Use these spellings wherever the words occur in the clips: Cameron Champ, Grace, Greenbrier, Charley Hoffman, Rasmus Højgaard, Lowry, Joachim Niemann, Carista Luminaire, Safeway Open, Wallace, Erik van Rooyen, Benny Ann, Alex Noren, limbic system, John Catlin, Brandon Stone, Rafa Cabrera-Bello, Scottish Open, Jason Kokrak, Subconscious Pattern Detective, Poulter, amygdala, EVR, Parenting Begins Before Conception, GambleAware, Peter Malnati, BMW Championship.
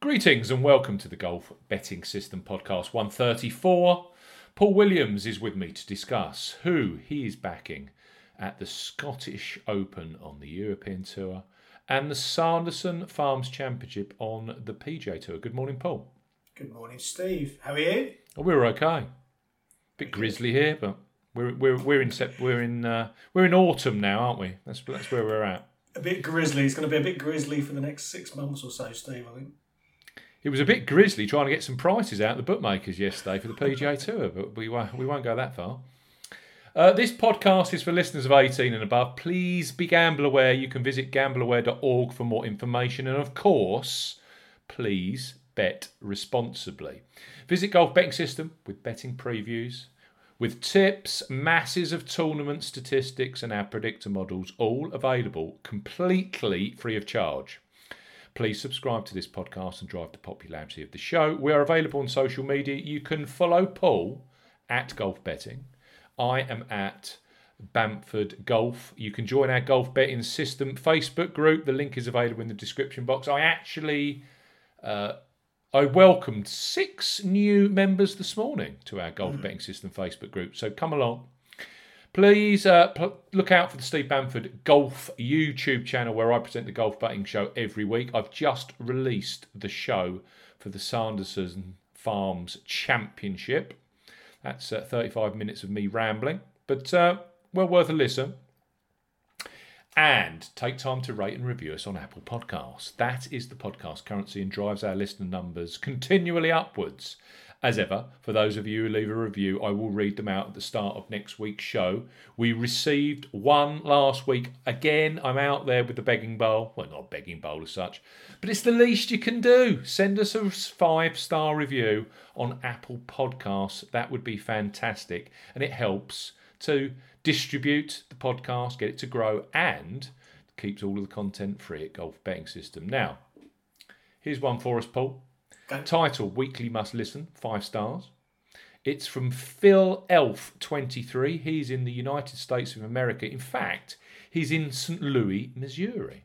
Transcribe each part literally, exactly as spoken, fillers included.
Greetings and welcome to the Golf Betting System podcast one thirty-four. Paul Williams is with me to discuss who he is backing at the Scottish Open on the European Tour and the Sanderson Farms Championship on the P G A Tour. Good morning, Paul. Good morning, Steve. How are you? Oh, we're okay. Bit grisly here, but we're we're we're in sep- we're in uh, we're in autumn now, aren't we? That's that's where we're at. A bit grisly. It's going to be a bit grisly for the next six months or so, Steve, I think. It was a bit grisly trying to get some prices out of the bookmakers yesterday for the P G A Tour, but we won't, we won't go that far. Uh, this podcast is for listeners of eighteen and above. Please be GambleAware. You can visit gamble aware dot org for more information. And of course, please bet responsibly. Visit Golf Betting System with betting previews, with tips, masses of tournament statistics and our predictor models, all available completely free of charge. Please subscribe to this podcast and drive the popularity of the show. We are available on social media. You can follow Paul at Golf Betting. I am at Bamford Golf. You can join our Golf Betting System Facebook group. The link is available in the description box. I actually uh, I welcomed six new members this morning to our Golf mm. Betting System Facebook group. So come along. Please uh, pl- look out for the Steve Bamford Golf YouTube channel where I present the Golf Betting Show every week. I've just released the show for the Sanderson Farms Championship. That's uh, thirty-five minutes of me rambling, but uh, well worth a listen. And take time to rate and review us on Apple Podcasts. That is the podcast currency and drives our listener numbers continually upwards. As ever, for those of you who leave a review, I will read them out at the start of next week's show. We received one last week. Again, I'm out there with the begging bowl. Well, not a begging bowl as such, but it's the least you can do. Send us a five-star review on Apple Podcasts. That would be fantastic. And it helps to distribute the podcast, get it to grow, and keeps all of the content free at Golf Betting System. Now, here's one for us, Paul. Title, Weekly Must Listen, five stars. It's from Phil Elf twenty-three. He's in the United States of America. In fact, he's in Saint Louis, Missouri.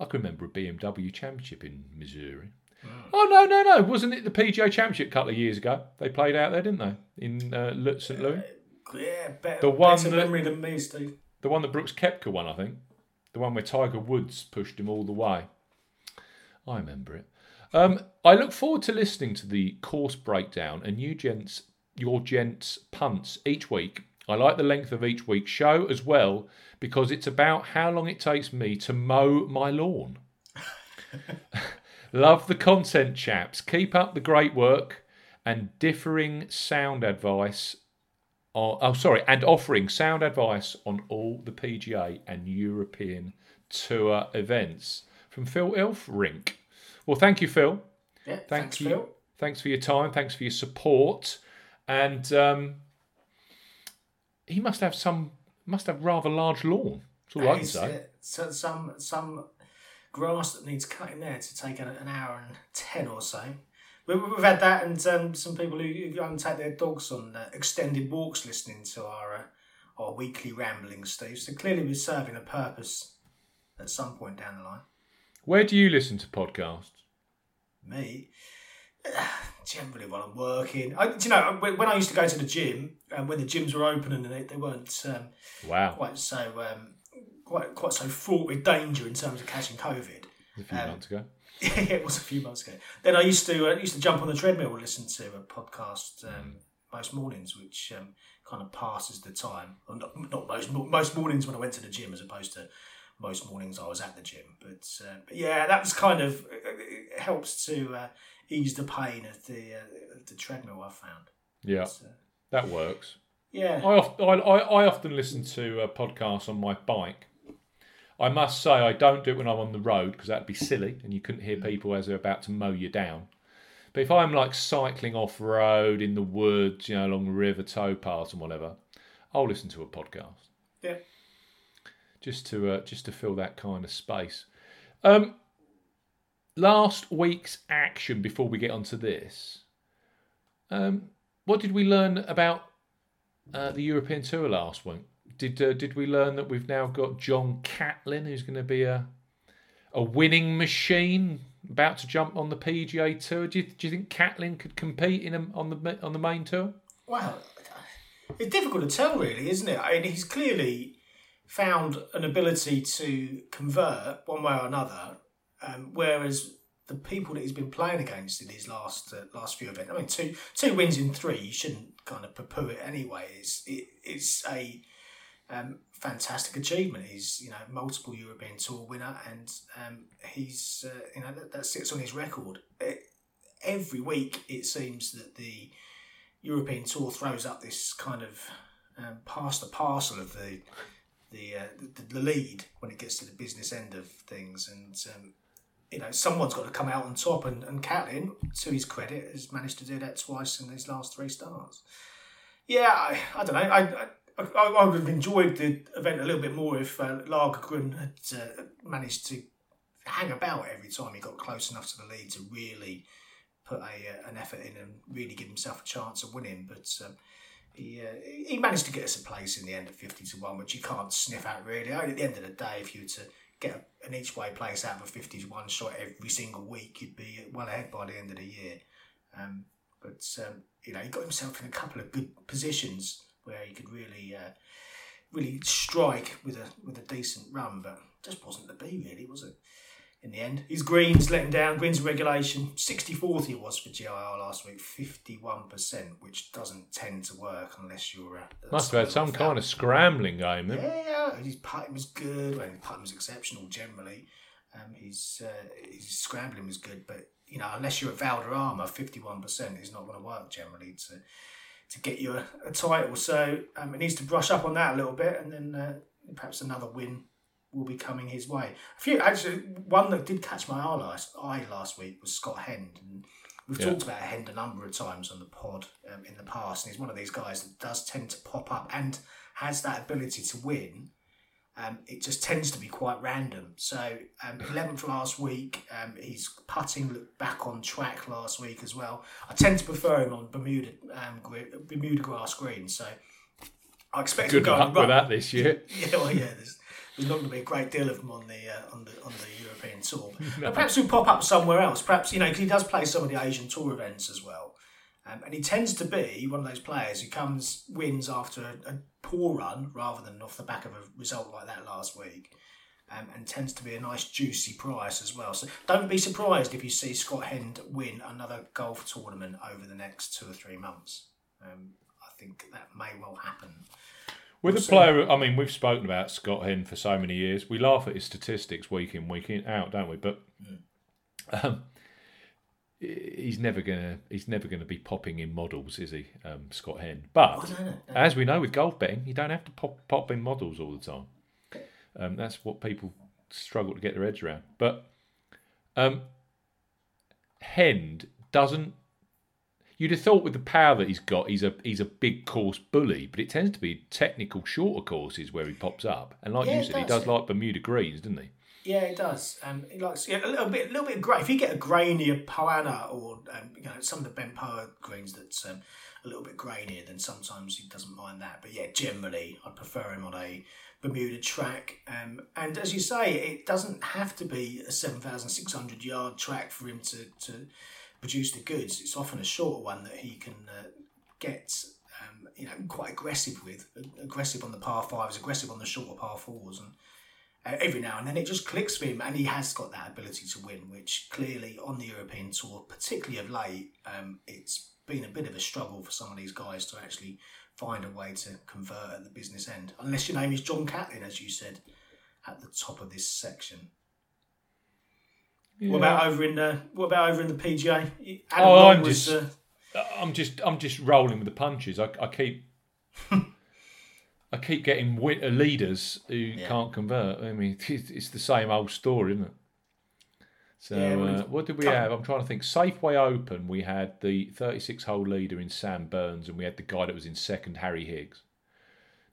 I can remember a B M W Championship in Missouri. Mm. Oh, no, no, no. Wasn't it the P G A Championship a couple of years ago? They played out there, didn't they? In uh, Saint Louis? Uh, yeah, better, the one better that, memory than me, Steve. The one that Brooks Koepka won, I think. The one where Tiger Woods pushed him all the way. I remember it. Um, I look forward to listening to the course breakdown and you gents, your gents' punts each week. I like the length of each week's show as well because it's about how long it takes me to mow my lawn. Love the content, chaps. Keep up the great work and differing sound advice. On, oh, sorry, and offering sound advice on all the P G A and European Tour events from Phil Elfrink. Well, thank you, Phil. Yeah, thank thanks, you. Phil. Thanks for your time. Thanks for your support. And um, he must have some, must have rather large lawn. That's all that I can say. It. So some some grass that needs cutting there to take an, an hour and ten or so. We, we've had that, and um, some people who go and take their dogs on uh, extended walks, listening to our uh, our weekly ramblings, Steve. So clearly, we're serving a purpose at some point down the line. Where do you listen to podcasts? Me? Generally while I'm working. I, do you know, when I used to go to the gym, and when the gyms were open and they, they weren't um, wow. quite so um, quite quite so fraught with danger in terms of catching COVID. A few um, months ago. Yeah, it was a few months ago. Then I used to uh, used to jump on the treadmill and listen to a podcast um, mm. most mornings, which um, kind of passes the time. Well, not, not most, most mornings when I went to the gym as opposed to most mornings I was at the gym, but, uh, but yeah, that was kind of it helps to uh, ease the pain of the uh, the treadmill. I found. Yeah, so, that works. Yeah, I, oft- I, I often listen to uh, podcasts on my bike. I must say I don't do it when I'm on the road because that'd be silly, and you couldn't hear people as they're about to mow you down. But if I'm like cycling off road in the woods, you know, along river towpaths and whatever, I'll listen to a podcast. Yeah. Just to uh, just to fill that kind of space. Um, last week's action, before we get onto this, um, what did we learn about uh, the European Tour last week? Did uh, did we learn that we've now got John Catlin, who's going to be a a winning machine about to jump on the P G A Tour. Do you, do you think Catlin could compete in a, on the on the main tour? Well, it's difficult to tell, really, isn't it? I mean, he's clearly found an ability to convert one way or another, um, whereas the people that he's been playing against in his last uh, last few events, I mean, two two wins in three, you shouldn't kind of poo-poo it anyway. It's, it, it's a um, fantastic achievement. He's, you know, multiple European Tour winner, and um, he's, uh, you know, that, that sits on his record. It, every week it seems that the European Tour throws up this kind of um, pass the parcel of the... The, uh, the the lead when it gets to the business end of things, and um, you know, someone's got to come out on top, and, and Catlin, to his credit, has managed to do that twice in these last three starts. Yeah, I, I don't know. I, I I would have enjoyed the event a little bit more if uh, Lagergren had uh, managed to hang about every time he got close enough to the lead to really put a uh, an effort in and really give himself a chance of winning, but. Um, He, uh, he managed to get us a place in the end at fifty to one, which you can't sniff at really. Only at the end of the day, if you were to get an each way place out of a fifty to one shot every single week, you'd be well ahead by the end of the year. Um, but um, you know, he got himself in a couple of good positions where he could really, uh, really strike with a with a decent run, but just wasn't to be really, was it? In the end, his greens let him down. Greens regulation, sixty forty it was for G I R last week, fifty-one percent, which doesn't tend to work unless you're... A, a Must have had some kind of scrambling game, then. Yeah, his putting was good. Well, his putting was exceptional generally. Um, his, uh, his scrambling was good, but you know, unless you're a Valderrama, fifty-one percent is not going to work generally to to get you a, a title. So um, it needs to brush up on that a little bit, and then uh, perhaps another win will be coming his way. A few, actually, one that did catch my eye last, eye last week was Scott Hend. And we've yeah. talked about Hend a number of times on the pod um, in the past, and he's one of these guys that does tend to pop up and has that ability to win. Um, it just tends to be quite random. So um, eleventh last week, um, his putting looked back on track last week as well. I tend to prefer him on Bermuda um, Bermuda grass green, so I expect good him to go luck with that this year. yeah, well, yeah. There's, There's not going to be a great deal of them on the uh, on the on the European Tour. No. But perhaps he'll pop up somewhere else. Perhaps, you know, because he does play some of the Asian Tour events as well, um, and he tends to be one of those players who comes wins after a, a poor run rather than off the back of a result like that last week, um, and tends to be a nice juicy price as well. So don't be surprised if you see Scott Hend win another golf tournament over the next two or three months. Um, I think that may well happen. With a player, I mean, we've spoken about Scott Hend for so many years. We laugh at his statistics week in, week in, out, don't we? But um, he's never gonna, he's never gonna be popping in models, is he, um, Scott Hend? But as we know with golf betting, you don't have to pop pop in models all the time. Um, that's what people struggle to get their heads around. But um, Hend doesn't. You'd have thought with the power that he's got, he's a he's a big course bully, but it tends to be technical shorter courses where he pops up. And like yeah, you said, does. he does like Bermuda greens, doesn't he? Yeah, he does. Um, he likes yeah, a little bit, a little bit of grain. If you get a grainier Poana or um, you know, some of the Ben Poa greens that's um, a little bit grainier, then sometimes he doesn't mind that. But yeah, generally, I'd prefer him on a Bermuda track. Um, and as you say, it doesn't have to be a seven thousand six hundred yard track for him to. to produce the goods. It's often a shorter one that he can uh, get, um, you know, quite aggressive with. Aggressive on the par fives, aggressive on the shorter par fours, and uh, every now and then it just clicks for him, and he has got that ability to win, which clearly on the European Tour, particularly of late, um, it's been a bit of a struggle for some of these guys to actually find a way to convert at the business end. Unless your name is John Catlin, as you said, at the top of this section. Yeah. What about over in the What about over in the P G A? Adam oh, Long I'm was, just, uh... I'm just, I'm just rolling with the punches. I, I keep, I keep getting wit- leaders who yeah. can't convert. I mean, it's the same old story, isn't it? So, yeah, well, uh, what did we come. have? I'm trying to think. Safeway Open, we had the thirty-six hole leader in Sam Burns, and we had the guy that was in second, Harry Higgs.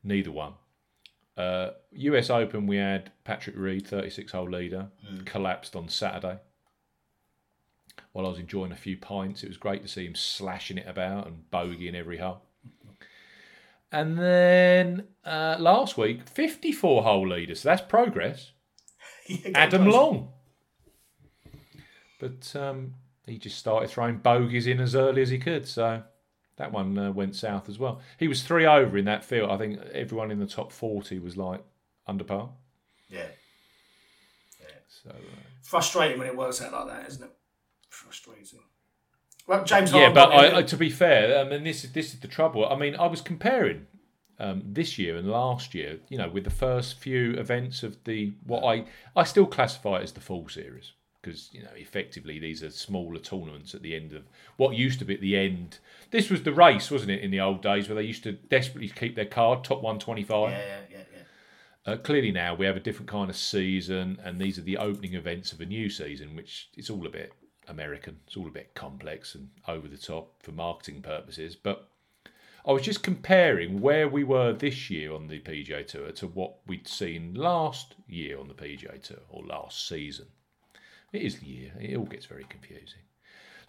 Neither one. Uh, U S Open, we had Patrick Reed, thirty-six hole leader, mm. collapsed on Saturday. While I was enjoying a few pints, it was great to see him slashing it about and bogeying every hole. And then uh, last week, fifty-four hole leader, so that's progress. yeah, Adam Long. But um, he just started throwing bogeys in as early as he could. So that one uh, went south as well. He was three over in that field. I think everyone in the top forty was like under par. Yeah. Yeah. So uh, frustrating when it works out like that, isn't it? Frustrating. Well, James Harden. Yeah, but I, I, to be fair, I mean, this is this is the trouble. I mean, I was comparing um, this year and last year, you know, with the first few events of the what I I still classify it as the fall series, because you know, effectively these are smaller tournaments at the end of what used to be at the end. This was the race, wasn't it, in the old days where they used to desperately keep their card top one twenty-five. Yeah, yeah, yeah. yeah. Uh, clearly now we have a different kind of season, and these are the opening events of a new season, which it's all a bit American. It's all a bit complex and over the top for marketing purposes. But I was just comparing where we were this year on the P G A Tour to what we'd seen last year on the P G A Tour, or last season. It is the year. It all gets very confusing.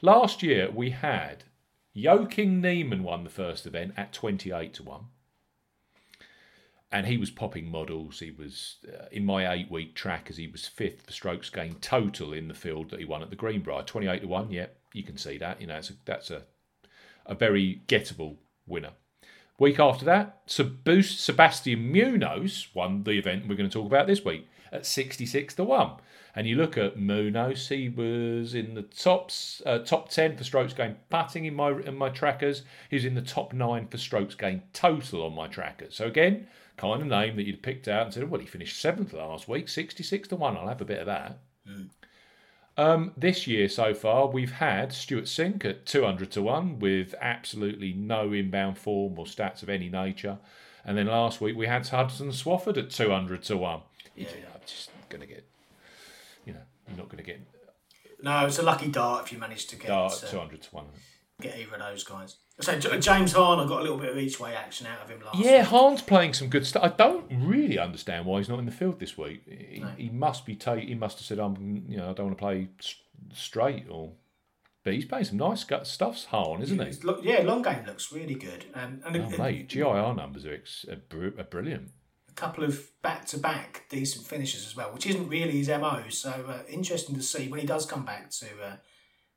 Last year we had Joachim Niemann won the first event at twenty-eight to one. And he was popping models. He was, uh, in my eight-week trackers, he was fifth for strokes gained total in the field that he won at the Greenbrier. twenty-eight to one, yeah, you can see that. You know, it's a, that's a, a very gettable winner. Week after that, Sebastian Munoz won the event we're going to talk about this week at sixty-six to one. And you look at Munoz, he was in the top, uh, top ten for strokes gained putting in my, in my trackers. He was in the top nine for strokes gained total on my trackers. So again, kind of name that you'd picked out and said, well, he finished seventh last week, sixty-six to one. I'll have a bit of that. Mm. Um, this year so far, we've had Stuart Sink at two hundred to one with absolutely no inbound form or stats of any nature. And then last week, we had Hudson Swafford at two hundred to one. Yeah, yeah. I'm just going to get, you know, you're not going to get. No, it's a lucky dart if you manage to get dart at two hundred to one. Get either of those guys. So James Hahn, I got a little bit of each way action out of him last yeah, week. Yeah, Hahn's playing some good stuff. I don't really understand why he's not in the field this week. He, no. he must be. T- he must have said, "I'm, you know, I don't want to play st- straight." Or, but he's playing some nice stuff, Hahn, isn't he? Lo- yeah, long game looks really good. Um, and oh, a, mate, G I R numbers are, ex- are, br- are brilliant. A couple of back-to-back decent finishes as well, which isn't really his M O. So uh, interesting to see when he does come back to. Uh,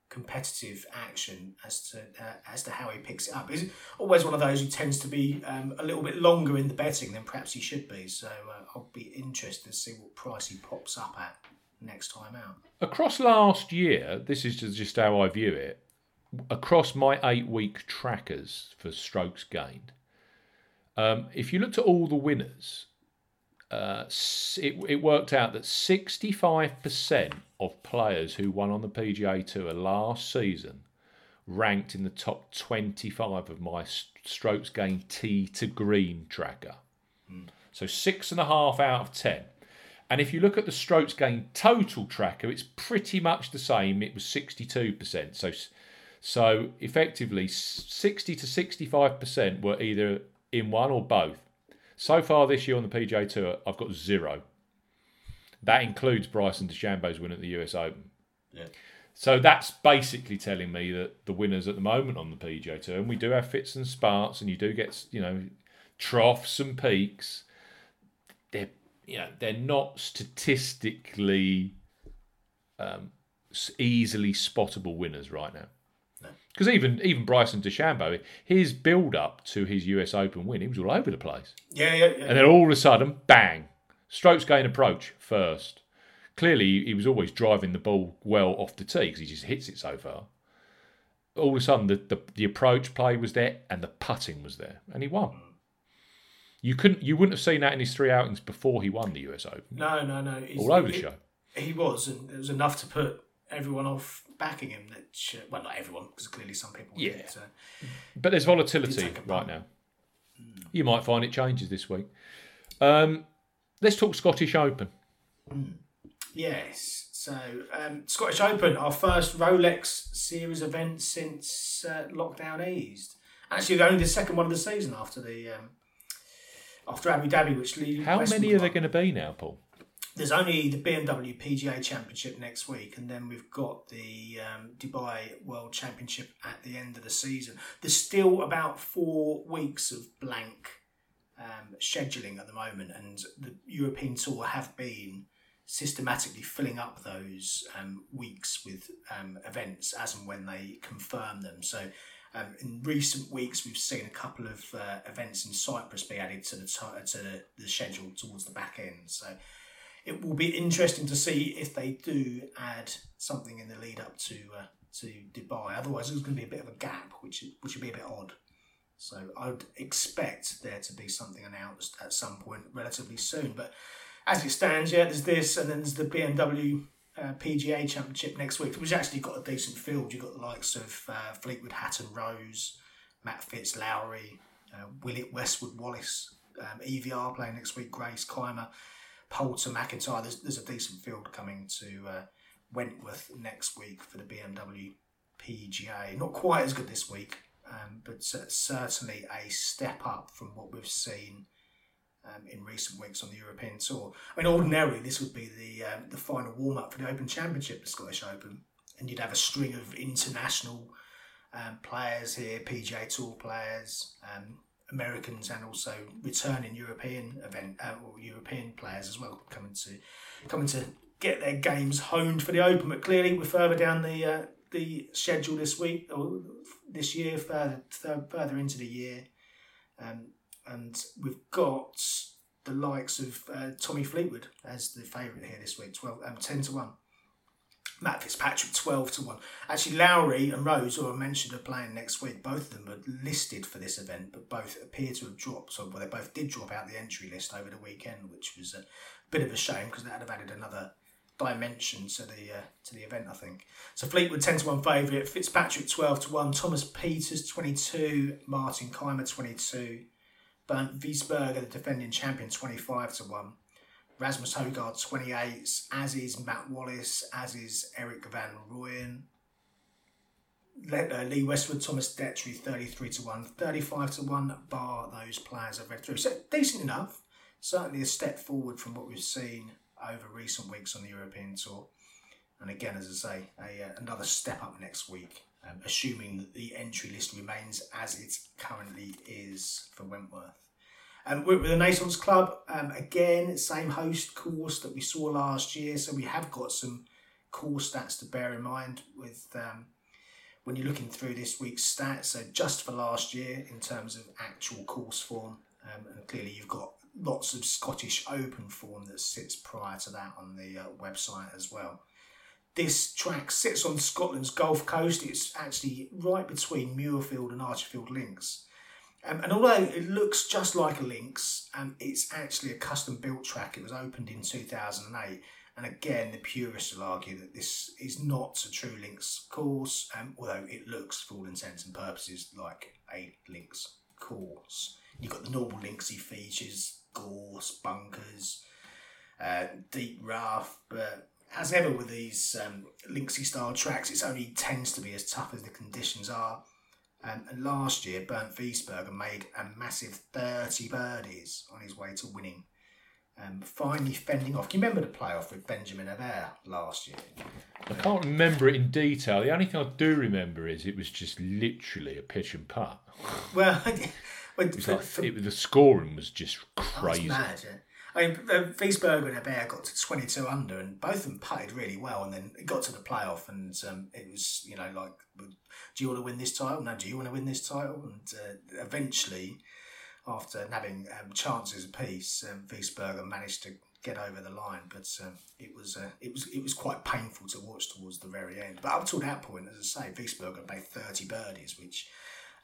competitive action as to uh, as to how he picks it up. He's always one of those who tends to be um, a little bit longer in the betting than perhaps he should be, so uh, I'll be interested to see what price he pops up at next time out. Across last year, this is just how I view it, across my eight-week trackers for strokes gained, um, if you looked at all the winners, uh, it, it worked out that sixty-five percent of players who won on the P G A Tour last season ranked in the top twenty-five of my strokes gained tee to green tracker. Mm. So six and a half out of ten. And if you look at the strokes gained total tracker, it's pretty much the same. It was sixty-two percent. So, so effectively sixty to sixty-five percent were either in one or both. So far this year on the P G A Tour, I've got zero. That includes Bryson DeChambeau's win at the U S Open. Yeah. So that's basically telling me that the winners at the moment on the P G A Tour, and we do have fits and spats, and you do get, you know, troughs and peaks. They're, you know, they're not statistically um, easily spottable winners right now. Because even even Bryson DeChambeau, his build-up to his U S Open win, he was all over the place. Yeah, yeah, yeah. And then all of a sudden, bang, strokes gain approach first. Clearly, he was always driving the ball well off the tee because he just hits it so far. All of a sudden, the, the, the approach play was there and the putting was there, and he won. You couldn't, you wouldn't have seen that in his three outings before he won the U S Open. No, no, no. He's, all over the he, show. He was, and it was enough to put everyone off backing him. That uh, well, not everyone, because clearly some people yeah did, uh, but there's volatility right now. Mm. You might find it changes this week. Um, let's talk Scottish Open. Mm. Yes, so um, Scottish Open, our first Rolex series event since uh, lockdown eased. Actually, only the second one of the season after the um, after Abu Dhabi, which Lee How Westwood many are won. There going to be now, Paul? There's only the B M W P G A Championship next week, and then we've got the um, Dubai World Championship at the end of the season. There's still about four weeks of blank um, scheduling at the moment, and the European Tour have been systematically filling up those um, weeks with um, events as and when they confirm them. So um, in recent weeks, we've seen a couple of uh, events in Cyprus be added to the t- to the schedule towards the back end. So it will be interesting to see if they do add something in the lead up to uh, to Dubai. Otherwise, it's going to be a bit of a gap, which which would be a bit odd. So I would expect there to be something announced at some point relatively soon. But as it stands, yeah, there's this, and then there's the B M W uh, P G A Championship next week, which actually got a decent field. You've got the likes of uh, Fleetwood, Hatton, Rose, Matt Fitz, Lowry, uh, Willett, Westwood, Wallace, um, E V R playing next week, Grace, Keimer, Poulter, McIntyre. There's, there's a decent field coming to uh, Wentworth next week for the B M W P G A. Not quite as good this week. Um, but certainly a step up from what we've seen um, in recent weeks on the European Tour. I mean, ordinarily this would be the um, the final warm up for the Open Championship, the Scottish Open, and you'd have a string of international um, players here, P G A Tour players, um, Americans, and also returning European event uh, or European players as well, coming to coming to get their games honed for the Open. But clearly, we're further down the uh, the schedule this week. Or, this year, further further into the year, um, and we've got the likes of uh, Tommy Fleetwood as the favourite here this week, twelve, um, ten to one. Matt Fitzpatrick twelve to one. Actually, Lowry and Rose, who I mentioned, are playing next week. Both of them are listed for this event, but both appear to have dropped. So, well, they both did drop out the entry list over the weekend, which was a bit of a shame because that'd have added another dimension to the uh, to the event, I think. So Fleetwood ten to one favourite, Fitzpatrick twelve to one, Thomas Peters twenty two, Martin Keimer twenty two, Bernd Wiesberger, the defending champion, twenty five to one, Rasmus Højgaard twenty eight, as is Matt Wallace, as is Erik van Rooyen, Lee Westwood, Thomas Detry thirty three to one, thirty five to one, bar those players I've read through. So decent enough, certainly a step forward from what we've seen over recent weeks on the European Tour. And again, as I say, a, uh, another step up next week, um, assuming that the entry list remains as it currently is for Wentworth. Um, we're at the Renaissance Club, um, again, same host course that we saw last year, so we have got some course stats to bear in mind with um, when you're looking through this week's stats, so just for last year in terms of actual course form, um, and clearly you've got lots of Scottish Open form that sits prior to that on the uh, website as well. This track sits on Scotland's Gulf Coast. It's actually right between Muirfield and Archerfield links. Um, and although it looks just like a links, um, it's actually a custom-built track. It was opened in two thousand eight. And again, the purists will argue that this is not a true links course, um, although it looks, for all intents and purposes, like a links course. You've got the normal linksy features, gorse, bunkers, uh, deep rough, but as ever with these um, linksy style tracks, it only tends to be as tough as the conditions are. Um, and last year, Bernd Wiesberger made a massive thirty birdies on his way to winning, um, finally fending off. Can you remember the playoff with Benjamin Allaire last year? I can't remember it in detail. The only thing I do remember is it was just literally a pitch and putt. Well, Well, it was like, for, it, the scoring was just crazy. That was mad, yeah. I mean, Wiesberger and Allaire got to twenty-two under, and both of them putted really well. And then it got to the playoff, and um, it was, you know, like, do you want to win this title? No, do you want to win this title? And uh, eventually, after having um, chances apiece, um, Wiesberger managed to get over the line. But um, it was uh, it was it was quite painful to watch towards the very end. But up till that point, as I say, Wiesberger made thirty birdies, which.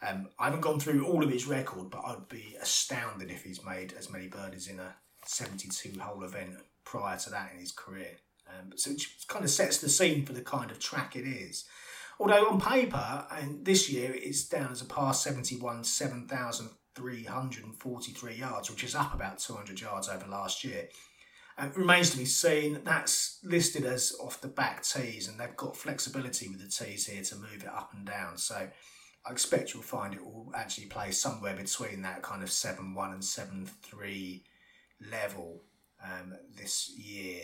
Um, I haven't gone through all of his record, but I'd be astounded if he's made as many birdies in a seventy-two hole event prior to that in his career. Um, so it kind of sets the scene for the kind of track it is. Although on paper, and this year it's down as a par seventy-one, seven thousand three hundred forty-three yards, which is up about two hundred yards over last year. Um, it remains to be seen. That's listed as off the back tees, and they've got flexibility with the tees here to move it up and down. So I expect you'll find it will actually play somewhere between that kind of seven one and seven three level um, this year.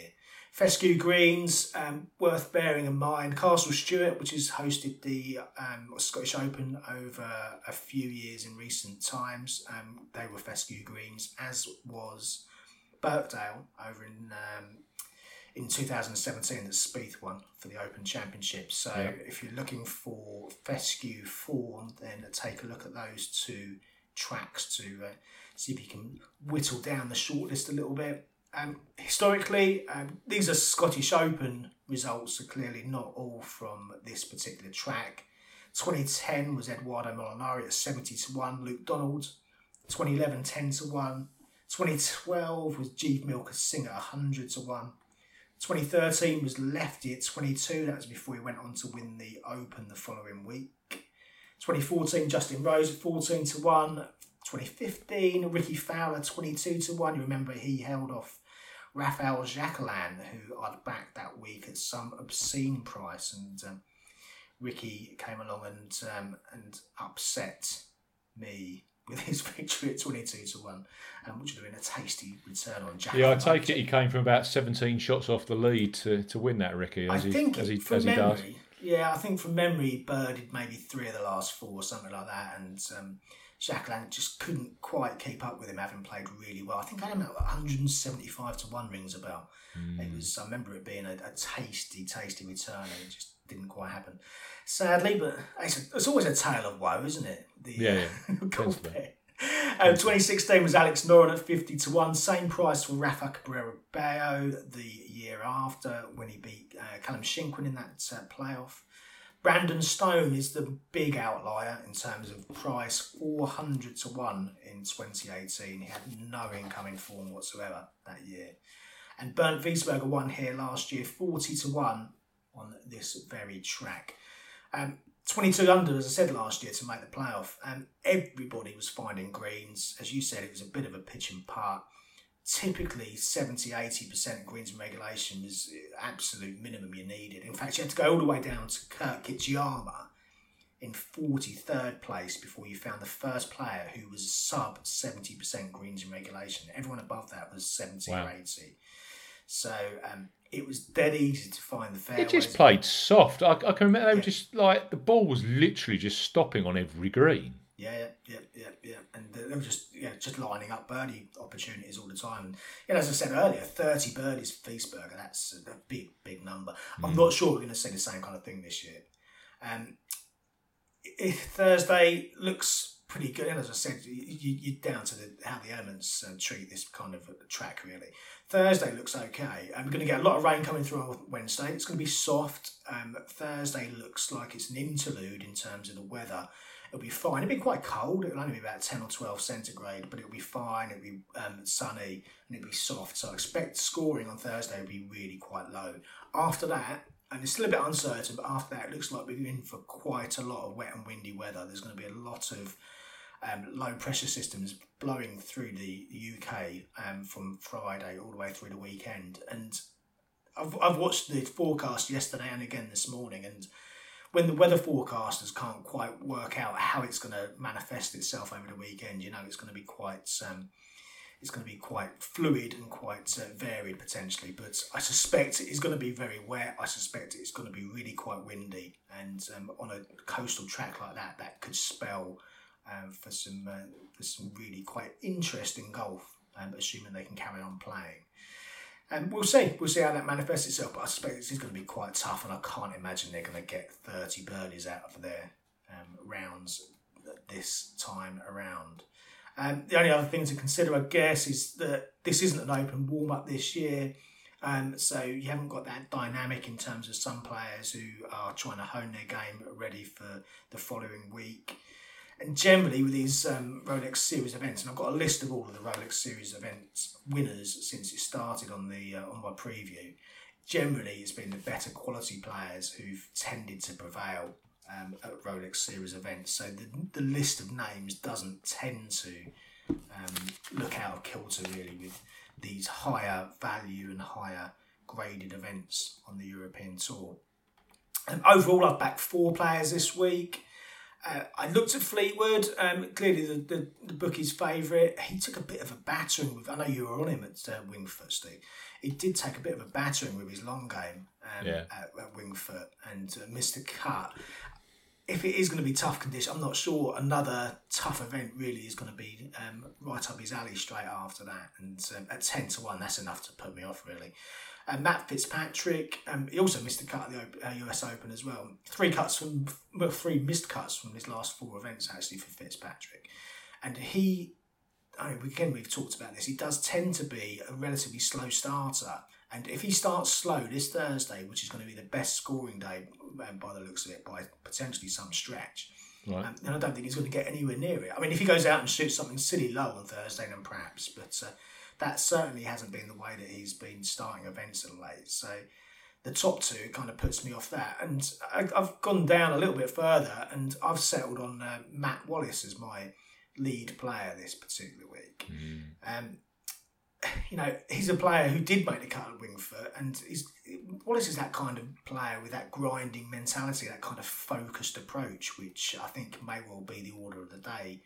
Fescue greens, um, worth bearing in mind. Castle Stewart, which has hosted the um, Scottish Open over a few years in recent times, um, they were fescue greens, as was Birkdale over in um, in two thousand seventeen that Spieth won for the Open Championship. So yep. if you're looking for fescue form, then take a look at those two tracks to uh, see if you can whittle down the shortlist a little bit. Um, historically, um, these are Scottish Open results, are clearly not all from this particular track. twenty ten was Eduardo Molinari at seventy to one, Luke Donald. twenty eleven, ten to one. twenty twelve was Jeev Milka Singh at one hundred to one. twenty thirteen was Lefty at twenty-two. That was before he went on to win the Open the following week. twenty fourteen, Justin Rose at fourteen to one. twenty fifteen, Ricky Fowler twenty-two to one. You remember he held off Rafael Jacquelin, who I'd backed that week at some obscene price, and um, Ricky came along and um, and upset me with his victory at twenty-two to one, um, which would have been a tasty return on Jacquelin. Yeah, I take it he came from about seventeen shots off the lead to, to win that, Ricky, as I he think as he, from as memory, he does. Yeah, I think from memory, Bird did maybe three of the last four, something like that, and um, Jacquelin just couldn't quite keep up with him, having played really well. I think I don't know, one hundred seventy-five to one rings a bell. Mm. It was, I remember it being a, a tasty, tasty return, and it just didn't quite happen, sadly. But it's, it's always a tale of woe, isn't it? The, yeah, yeah. golf bet. Um, twenty sixteen was Alex Noren at fifty to one, same price for Rafa Cabrera-Bello the year after when he beat uh, Callum Shinkwin in that uh, playoff. Brandon Stone is the big outlier in terms of price, four hundred to one in twenty eighteen. He had no incoming form whatsoever that year. And Bernd Wiesberger won here last year, forty to one on this very track. Um, twenty-two under, as I said last year, to make the playoff. And everybody was finding greens. As you said, it was a bit of a pitch and putt. Typically, seventy to eighty percent greens in regulation is absolute minimum you needed. In fact, you had to go all the way down to Kurt Kitayama in forty-third place before you found the first player who was sub seventy percent greens in regulation. Everyone above that was seventy wow. or eighty. So um, it was dead easy to find the fairways. They just played soft. I, I can remember they were yeah. just like, the ball was literally just stopping on every green. Yeah, yeah, yeah, yeah, and they were just yeah, just lining up birdie opportunities all the time. And you know, as I said earlier, thirty birdies for Wiesberger, that's a big, big number. Mm. I'm not sure we're going to see the same kind of thing this year. Um, Thursday looks pretty good, and as I said, you, you're down to the, how the elements uh, treat this kind of track, really. Thursday looks okay. Um, we're going to get a lot of rain coming through on Wednesday. It's going to be soft. Um, Thursday looks like it's an interlude in terms of the weather. It'll be fine. It'll be quite cold. It'll only be about ten or twelve centigrade, but it'll be fine. It'll be um, sunny and it'll be soft. So I expect scoring on Thursday will be really quite low. After that, and it's still a bit uncertain, but after that, it looks like we're in for quite a lot of wet and windy weather. There's going to be a lot of um, low-pressure systems blowing through the U K um, from Friday all the way through the weekend. And I've, I've watched the forecast yesterday and again this morning, and when the weather forecasters can't quite work out how it's going to manifest itself over the weekend, you know, it's going to be quite, um, it's going to be quite fluid and quite uh, varied potentially. But I suspect it's going to be very wet. I suspect it's going to be really quite windy, and um, on a coastal track like that, that could spell um, for some uh, for some really quite interesting golf, um, assuming they can carry on playing. And we'll see. We'll see how that manifests itself. But I suspect this is going to be quite tough, and I can't imagine they're going to get thirty birdies out of their um, rounds this time around. Um, the only other thing to consider, I guess, is that this isn't an open warm-up this year. Um, so you haven't got that dynamic in terms of some players who are trying to hone their game ready for the following week. And generally with these um, Rolex Series events, and I've got a list of all of the Rolex Series events winners since it started on the uh, on my preview. Generally, it's been the better quality players who've tended to prevail um, at Rolex Series events. So the, the list of names doesn't tend to um, look out of kilter really with these higher value and higher graded events on the European Tour. Um, overall, I've backed four players this week. Uh, I looked at Fleetwood, um, clearly the, the, the bookie's favourite. He took a bit of a battering with, I know you were on him at uh, Wingfoot, Steve. He did take a bit of a battering with his long game um, yeah. at, at Wingfoot and uh, missed a cut. if it is going to be tough condition, I'm not sure another tough event really is going to be um, right up his alley straight after that. And um, at ten to one, that's enough to put me off, really. And Matt Fitzpatrick, um, he also missed a cut at the U S Open as well. Three cuts from, well, three missed cuts from his last four events, actually, for Fitzpatrick. And he, I mean, again, we've talked about this, he does tend to be a relatively slow starter. And if he starts slow this Thursday, which is going to be the best scoring day by the looks of it, by potentially some stretch, right. um, then I don't think he's going to get anywhere near it. I mean, if he goes out and shoots something silly low on Thursday, then perhaps. But uh, that certainly hasn't been the way that he's been starting events of late. So the top two kind of puts me off that. And I, I've gone down a little bit further, and I've settled on uh, Matt Wallace as my lead player this particular week. Mm. Um, you know, he's a player who did make the cut at Wingfoot, and he's, Wallace is that kind of player with that grinding mentality, that kind of focused approach, which I think may well be the order of the day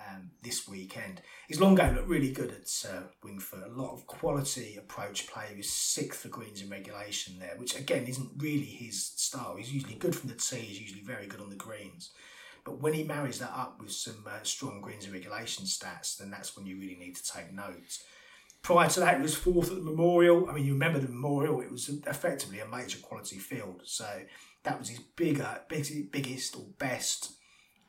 um, this weekend. His long game looked really good at uh, Wingfoot, a lot of quality approach play. He was sixth for greens in regulation there, which again isn't really his style. He's usually good from the tee, he's usually very good on the greens. But when he marries that up with some uh, strong greens in regulation stats, then that's when you really need to take notes. Prior to that, it was fourth at the Memorial. I mean, you remember the Memorial, it was effectively a major quality field. So that was his bigger, big, biggest or best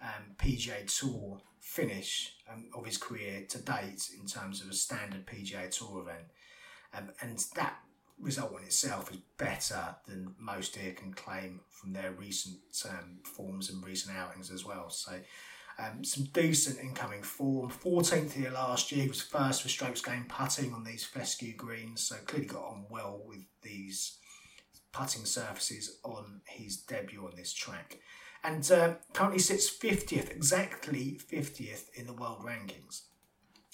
um, P G A Tour finish um, of his career to date in terms of a standard P G A Tour event. Um, and that result in itself is better than most here can claim from their recent um, forms and recent outings as well. So Um, some decent incoming form. fourteenth here last year. He was first for strokes game putting on these fescue greens, so clearly got on well with these putting surfaces on his debut on this track. And uh, currently sits fiftieth, exactly fiftieth in the world rankings.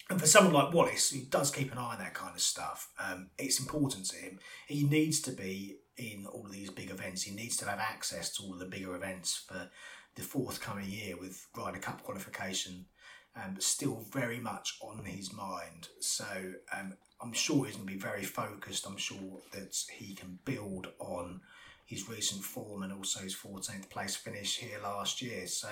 And for someone like Wallace, who does keep an eye on that kind of stuff, um, it's important to him. He needs to be in all of these big events. He needs to have access to all of the bigger events for the forthcoming year with Ryder Cup qualification um, still very much on his mind. So um, I'm sure he's going to be very focused. I'm sure that he can build on his recent form and also his fourteenth place finish here last year. So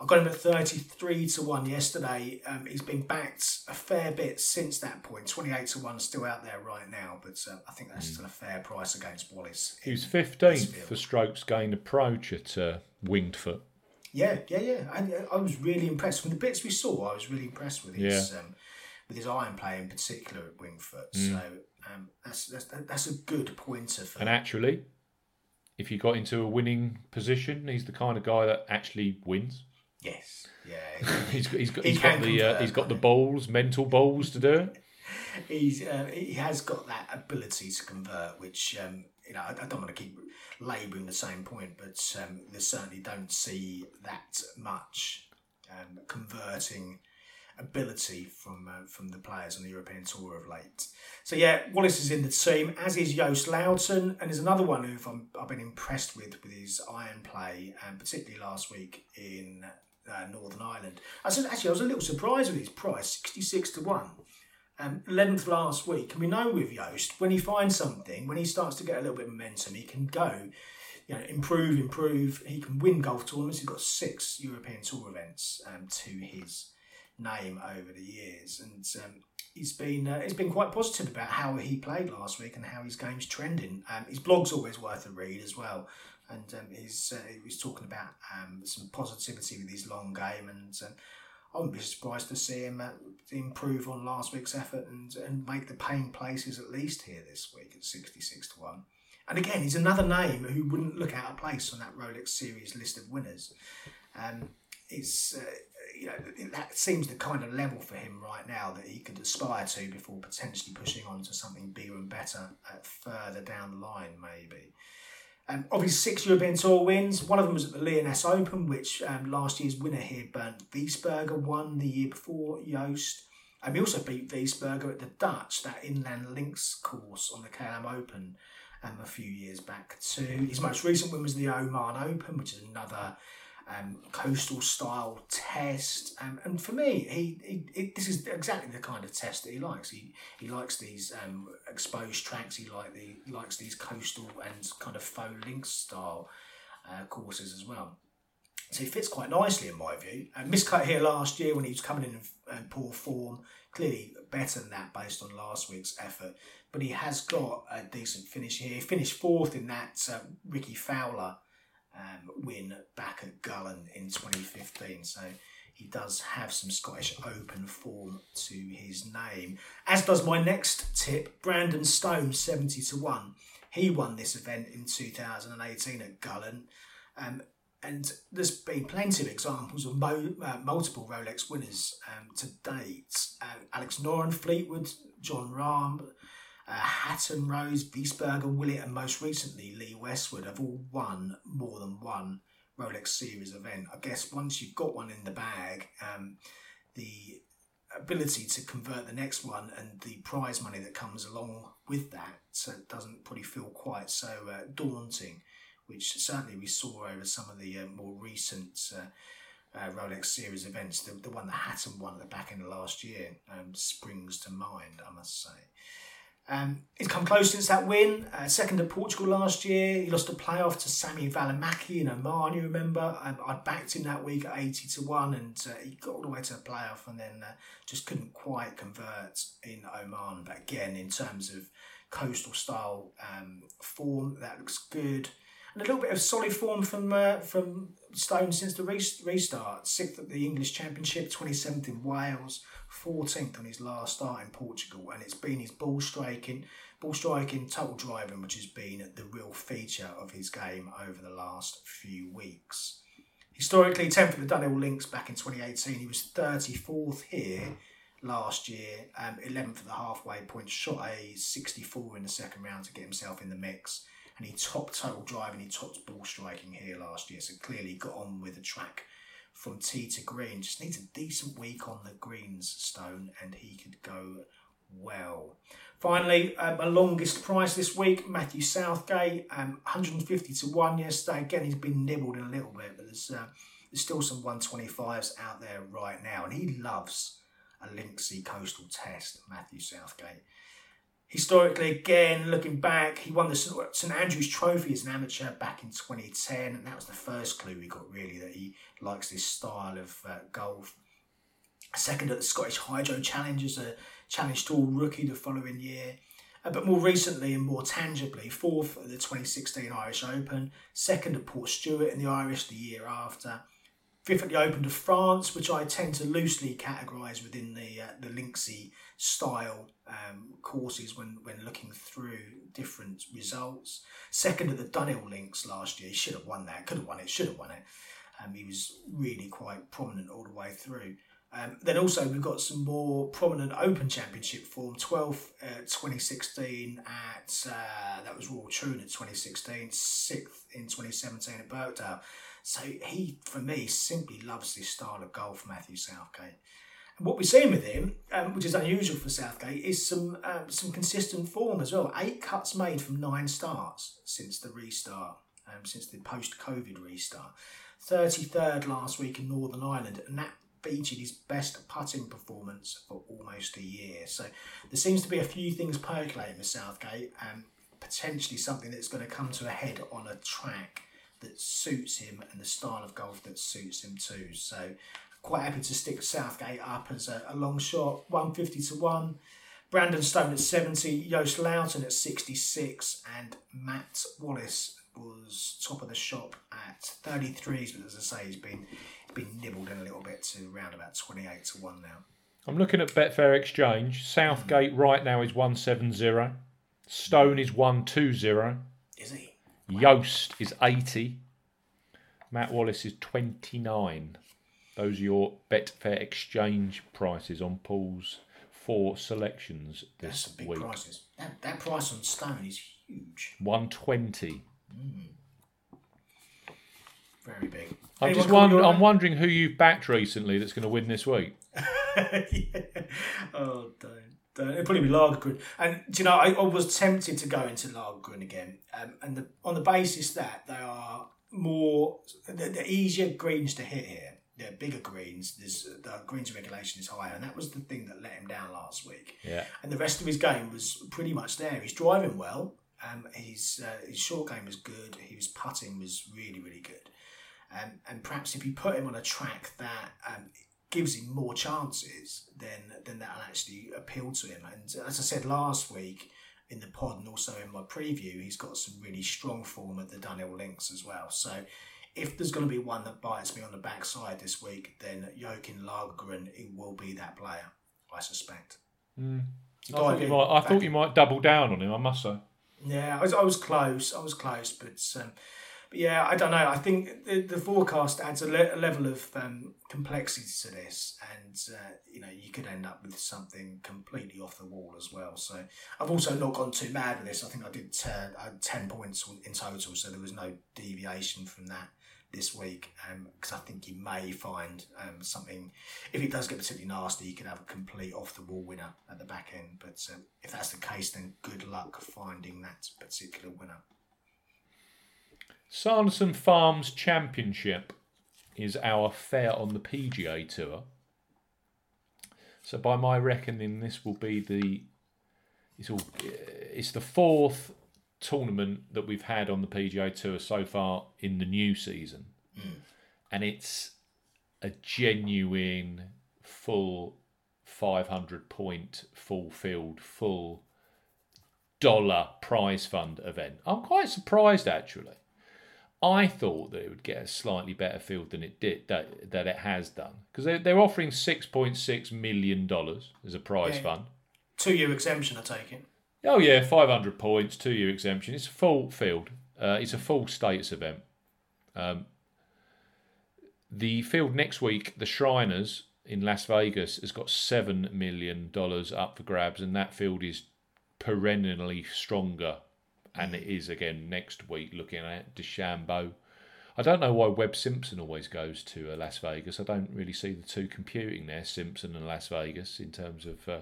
I got him at thirty-three to one yesterday. Um, he's been backed a fair bit since that point. twenty-eight to one still out there right now, but uh, I think that's mm. still a fair price against Wallace. He was fifteenth for strokes gained approach at uh, Wingfoot. Yeah, yeah, yeah. And I was really impressed. From the bits we saw, I was really impressed with his yeah. um, with his iron play in particular at Wingfoot. Mm. So um, that's, that's that's a good pointer for. And actually, if you got into a winning position, he's the kind of guy that actually wins. Yes. Yeah. he's got he's got, he he's got the uh, he's got the balls, mental balls to do it. He's uh, he has got that ability to convert, which. Um, You know, I don't want to keep labouring the same point, but um, they certainly don't see that much um, converting ability from uh, from the players on the European Tour of late. So yeah, Wallace is in the team, as is Joost Loudsen, and there's another one who I'm, I've been impressed with with his iron play, and particularly last week in uh, Northern Ireland. I said actually I was a little surprised with his price, sixty-six to one. Um, eleventh last week, and we know with Joost, when he finds something, when he starts to get a little bit of momentum, he can go, you know, improve, improve. He can win golf tournaments. He's got six European Tour events um, to his name over the years, and um, he's been uh, he's been quite positive about how he played last week and how his game's trending. Um, his blog's always worth a read as well, and um, he's uh, he was talking about um, some positivity with his long game and. Um, I wouldn't be surprised to see him uh, improve on last week's effort and, and make the paying places at least here this week at sixty-six to one. And again, he's another name who wouldn't look out of place on that Rolex Series list of winners. Um, it's uh, you know that seems the kind of level for him right now that he could aspire to before potentially pushing on to something bigger and better uh, further down the line maybe. Um, of his six European Tour wins, one of them was at the Lyoness Open, which um, last year's winner here, Bernd Wiesberger, won the year before Joost. Um, he also beat Wiesberger at the Dutch, that Inland Links course on the K L M Open um, a few years back too. His most recent win was the Oman Open, which is another um, coastal-style test. Um, and for me, he, he, he this is exactly the kind of test that he likes. He he likes these um, exposed tracks. He like the he likes these coastal and kind of faux links style uh, courses as well. So he fits quite nicely in my view. And miscut here last year when he was coming in in poor form, clearly better than that based on last week's effort. But he has got a decent finish here. He finished fourth in that uh, Ricky Fowler um, win back at Gullen in twenty fifteen. So he does have some Scottish Open form to his name. As does my next tip, Brandon Stone, seventy to one. He won this event in two thousand eighteen at Gullen. Um, and there's been plenty of examples of mo- uh, multiple Rolex winners um, to date. Uh, Alex Noren, Fleetwood, John Rahm, uh, Hatton, Rose, Wiesberger, Willett, and most recently Lee Westwood have all won more than one Rolex Series event. I guess once you've got one in the bag, um, the ability to convert the next one and the prize money that comes along with that so it doesn't probably feel quite so uh, daunting, which certainly we saw over some of the uh, more recent uh, uh, Rolex Series events. The, the one that Hatton won at the back end of last year um, springs to mind, I must say. Um, it's come close since that win, uh, second at Portugal last year. He lost a playoff to Sami Valimaki in Oman, you remember. I, I backed him that week at eighty to one and uh, he got all the way to a playoff and then uh, just couldn't quite convert in Oman. But again, in terms of coastal style um, form, that looks good. And a little bit of solid form from uh, from Stone since the restart. Sixth at the English Championship, twenty-seventh in Wales, fourteenth on his last start in Portugal. And it's been his ball striking, ball striking, total driving, which has been the real feature of his game over the last few weeks. Historically, tenth at the Dunhill Links back in twenty eighteen. He was thirty-fourth here last year, um, eleventh at the halfway point, shot a sixty-four in the second round to get himself in the mix. And he topped total driving, he topped ball striking here last year. So clearly got on with the track from tee to green. Just needs a decent week on the greens, Stone, and he could go well. Finally, um, my longest price this week, Matthew Southgate, um, one hundred fifty to one yesterday. Again, he's been nibbled in a little bit, but there's, uh, there's still some one twenty-fives out there right now. And he loves a linksy coastal test, Matthew Southgate. Historically, again, looking back, he won the Saint Andrews Trophy as an amateur back in twenty ten, and that was the first clue we got, really, that he likes this style of uh, golf. Second at the Scottish Hydro Challenge as a Challenge Tour rookie the following year. Uh, but more recently and more tangibly, fourth at the twenty sixteen Irish Open, second at Port Stewart in the Irish the year after, fifth at the Open to France, which I tend to loosely categorise within the uh, the linksy style um, courses when, when looking through different results. Second at the Dunhill Links last year. He should have won that. Could have won it. Should have won it. Um, he was really quite prominent all the way through. Um, then also we've got some more prominent Open Championship form. twelfth at twenty sixteen at, uh, that was Royal Troon at twenty sixteen. sixth in twenty seventeen at Birkdale. So he, for me, simply loves this style of golf, Matthew Southgate. And what we've seen with him, um, which is unusual for Southgate, is some um, some consistent form as well. Eight cuts made from nine starts since the restart, um, since the post-COVID restart. thirty-third last week in Northern Ireland, and that featured his best putting performance for almost a year. So there seems to be a few things percolating with Southgate, and potentially something that's going to come to a head on a track that suits him and the style of golf that suits him too. So quite happy to stick Southgate up as a, a long shot, one fifty to one. Brandon Stone at seventy, Joost Loutton at sixty-six, and Matt Wallace was top of the shop at thirty-threes, but as I say, he's been, been nibbled in a little bit to around about twenty-eight to one now. I'm looking at Betfair Exchange. Southgate mm. right now is one seventy. Stone is one twenty. Is he? Joost is eighty. Matt Wallace is twenty-nine. Those are your Betfair Exchange prices on Paul's four selections this That's big week. Prices. That, that price on Stone is huge. one twenty. Mm. Very big. I'm Anyone just wondering. I'm wondering who you've backed recently that's going to win this week. yeah. Oh, don't. It'd probably be Lagergren. And, do you know, I, I was tempted to go into Lagergren again. Um, and the, on the basis that they are more, they're, they're easier greens to hit here. They're bigger greens. There's, the greens regulation is higher. And that was the thing that let him down last week. Yeah. And the rest of his game was pretty much there. He's driving well. Um, his, uh, his short game was good. His putting was really, really good. Um, and perhaps if you put him on a track that um, gives him more chances, then then that'll actually appeal to him. And as I said last week in the pod and also in my preview, he's got some really strong form at the Dunhill Links as well. So if there's going to be one that bites me on the backside this week, then Joachim Lagergren, it will be that player, I suspect. Mm. I, thought you, might, I thought you might double down on him, I must say. Yeah, I was, I was close. I was close, but... Um, Yeah, I don't know. I think the, the forecast adds a, le- a level of um, complexity to this, and uh, you know, you could end up with something completely off the wall as well. So I've also not gone too mad with this. I think I did t- I had ten points in total, so there was no deviation from that this week. Because um, I think you may find um, something, if it does get particularly nasty, you can have a complete off the wall winner at the back end. But um, if that's the case, then good luck finding that particular winner. Sanderson Farms Championship is our fair on the P G A Tour. So by my reckoning, this will be the it's all it's the fourth tournament that we've had on the P G A Tour so far in the new season. Mm. And it's a genuine full five hundred point full field full dollar prize fund event. I'm quite surprised actually. I thought that it would get a slightly better field than it did, that, that it has done. Because they're, they're offering six point six million dollars as a prize yeah. fund. Two-year exemption, I take it. Oh, yeah, five hundred points, two-year exemption. It's a full field. Uh, it's a full status event. Um, the field next week, the Shriners in Las Vegas, has got seven million dollars up for grabs, and that field is perennially stronger. And it is again next week. Looking at DeChambeau, I don't know why Webb Simpson always goes to uh, Las Vegas. I don't really see the two computing there, Simpson and Las Vegas, in terms of uh,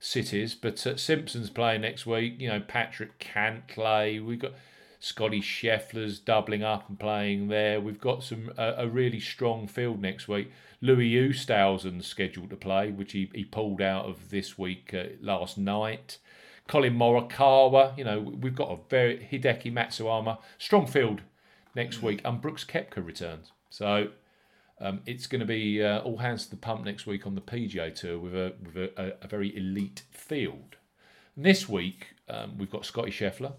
cities. But uh, Simpson's playing next week. You know, Patrick Cantlay. We've got Scotty Scheffler's doubling up and playing there. We've got some uh, a really strong field next week. Louis Oosthuizen's scheduled to play, which he, he pulled out of this week uh, last night. Colin Morikawa, you know, we've got a very... Hideki Matsuyama, strong field next week. And Brooks Koepka returns. So um, it's going to be uh, all hands to the pump next week on the P G A Tour with a with a, a very elite field. And this week, um, we've got Scotty Scheffler,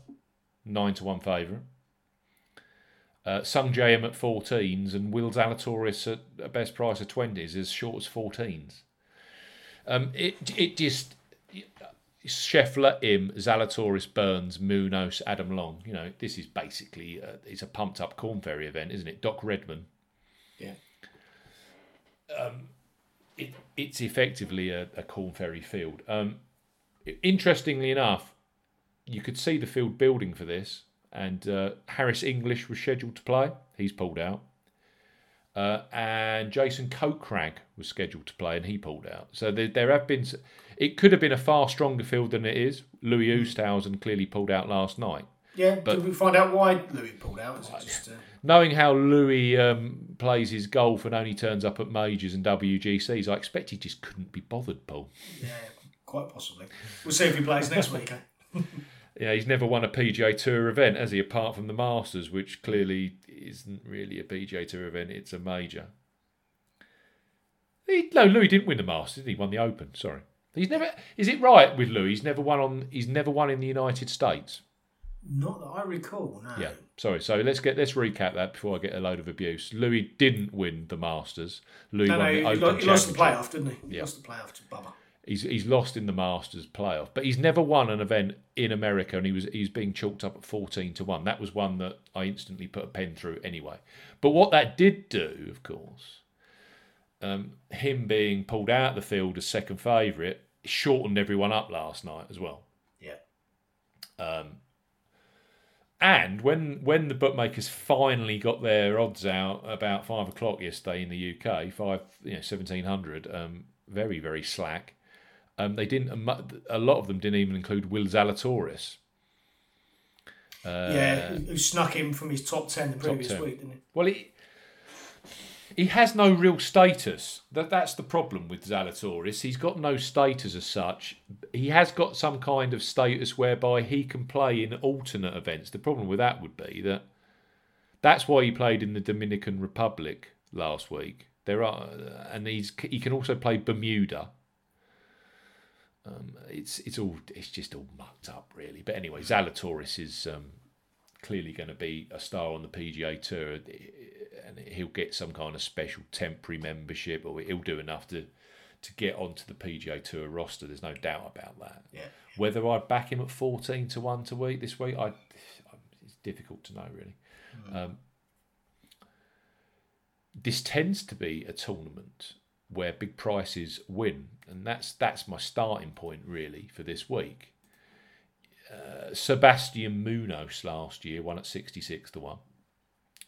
nine to one favourite. Uh, Sung J M at fourteens and Will Zalatoris at a best price of twenties, as short as fourteens. Um, it, it just... It, Scheffler, Im, Zalatoris, Burns, Munoz, Adam Long. You know, this is basically a, it's a pumped up Corn Ferry event, isn't it? Doc Redman. Yeah. Um, it it's effectively a, a Corn Ferry field. Um, interestingly enough, you could see the field building for this, and uh, Harris English was scheduled to play. He's pulled out. Uh, and Jason Kokrak was scheduled to play, and he pulled out. So there, there have been... It could have been a far stronger field than it is. Louis Oosthuizen clearly pulled out last night. Yeah, but did we find out why Louis pulled out? Is it just, uh... Knowing how Louis um, plays his golf and only turns up at majors and W G Cs, I expect he just couldn't be bothered, Paul. Yeah, quite possibly. We'll see if he plays next week, eh? Yeah, he's never won a P G A Tour event, has he? Apart from the Masters, which clearly isn't really a P G A Tour event; it's a major. He, no, Louis didn't win the Masters. He won the Open. Sorry, he's never. Is it right with Louis? He's never won on. He's never won in the United States. Not that I recall. No. Yeah, sorry. So let's get let's recap that before I get a load of abuse. Louis didn't win the Masters. Louis no, won no, the he Open. Lost, he lost the playoff, didn't he? He yeah. lost the playoff to Bubba. He's he's lost in the Masters playoff, but he's never won an event in America, and he was he's being chalked up at fourteen to one. That was one that I instantly put a pen through anyway. But what that did do, of course, um, him being pulled out of the field as second favourite shortened everyone up last night as well. Yeah. Um. And when when the bookmakers finally got their odds out about five o'clock yesterday in the U K, five you know seventeen hundred, um, very very slack. Um, they didn't. A lot of them didn't even include Will Zalatoris. Uh, yeah, who snuck him from his top ten the previous ten. Week, didn't he? Well, he he has no real status. That that's the problem with Zalatoris. He's got no status as such. He has got some kind of status whereby he can play in alternate events. The problem with that would be that. That's why he played in the Dominican Republic last week. There are, and he's he can also play Bermuda. Um, it's it's all it's just all mucked up, really. But anyway, Zalatoris is um, clearly going to be a star on the P G A Tour, and he'll get some kind of special temporary membership, or he'll do enough to to get onto the P G A Tour roster. There's no doubt about that. Yeah. Whether I'd back him at fourteen to one to week this week, I it's difficult to know, really. Mm. Um, this tends to be a tournament where big prices win, and that's that's my starting point really for this week. Uh, Sebastian Munoz last year won at sixty-six to one.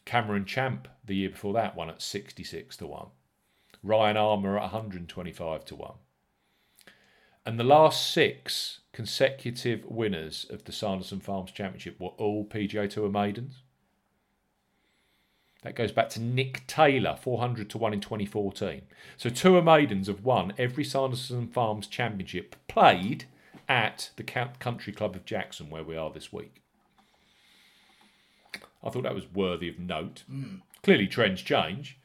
Cameron Champ the year before that won at sixty-six to one. Ryan Armour at one hundred twenty-five to one. And the last six consecutive winners of the Sanderson Farms Championship were all P G A Tour maidens. That goes back to Nick Taylor, four hundred to one in twenty fourteen. So Tour maidens have won every Sanderson Farms Championship played at the Country Club of Jackson, where we are this week. I thought that was worthy of note. Mm. Clearly trends change.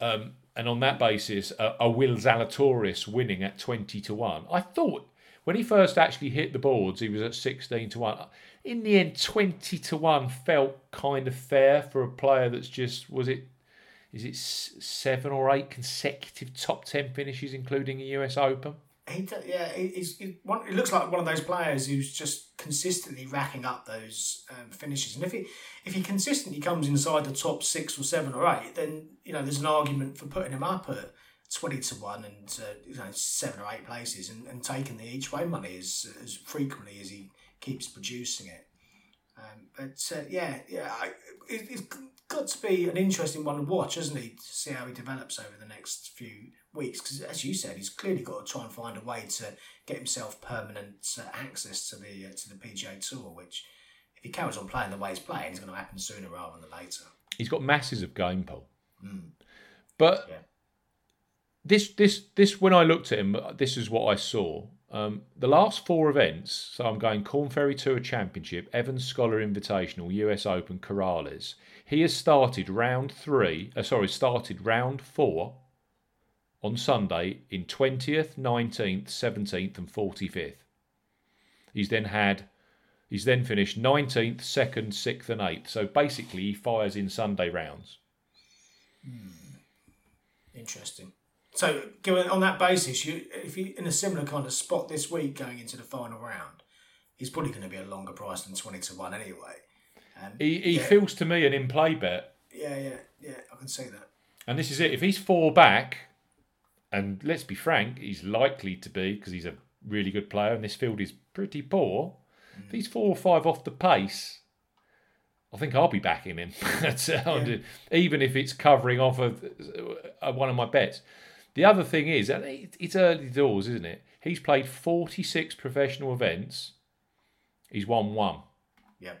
Um, and on that basis, uh, a Will Zalatoris winning at twenty to one. I thought when he first actually hit the boards, he was at sixteen to one. In the end, twenty to one felt kind of fair for a player that's just, was it, is it seven or eight consecutive top ten finishes, including a U S Open? He t- yeah, he's, he, one, it looks like one of those players who's just consistently racking up those um, finishes. And if he if he consistently comes inside the top six or seven or eight, then you know there's an argument for putting him up at twenty to one and uh, you know, seven or eight places and, and taking the each way money as, as frequently as he keeps producing it. Um, but uh, yeah, yeah, I, it, it's got to be an interesting one to watch, hasn't he? To see how he develops over the next few weeks, because as you said, he's clearly got to try and find a way to get himself permanent uh, access to the uh, to the P G A Tour. Which, if he carries on playing the way he's playing, is going to happen sooner rather than later. He's got masses of game pull, mm. but yeah. this this this when I looked at him, this is what I saw. Um, the last four events, so I'm going Corn Ferry Tour Championship, Evans Scholar Invitational, U S Open, Corrales. He has started round three, uh, sorry, started round four on Sunday in twentieth, nineteenth, seventeenth, and forty-fifth. He's then had, he's then finished nineteenth, second, sixth, and eighth. So basically, he fires in Sunday rounds. Hmm. Interesting. So, given on that basis, you if you're in a similar kind of spot this week going into the final round, he's probably going to be a longer price than twenty to one anyway. Um, he he yeah. feels to me an in-play bet. Yeah, yeah, yeah. I can see that. And this is it. If he's four back, and let's be frank, he's likely to be because he's a really good player, and this field is pretty poor. Mm. If he's four or five off the pace, I think I'll be backing him. That's yeah. Even if it's covering off of one of my bets. The other thing is, and it's early doors, isn't it? He's played forty-six professional events. He's won one. Yeah.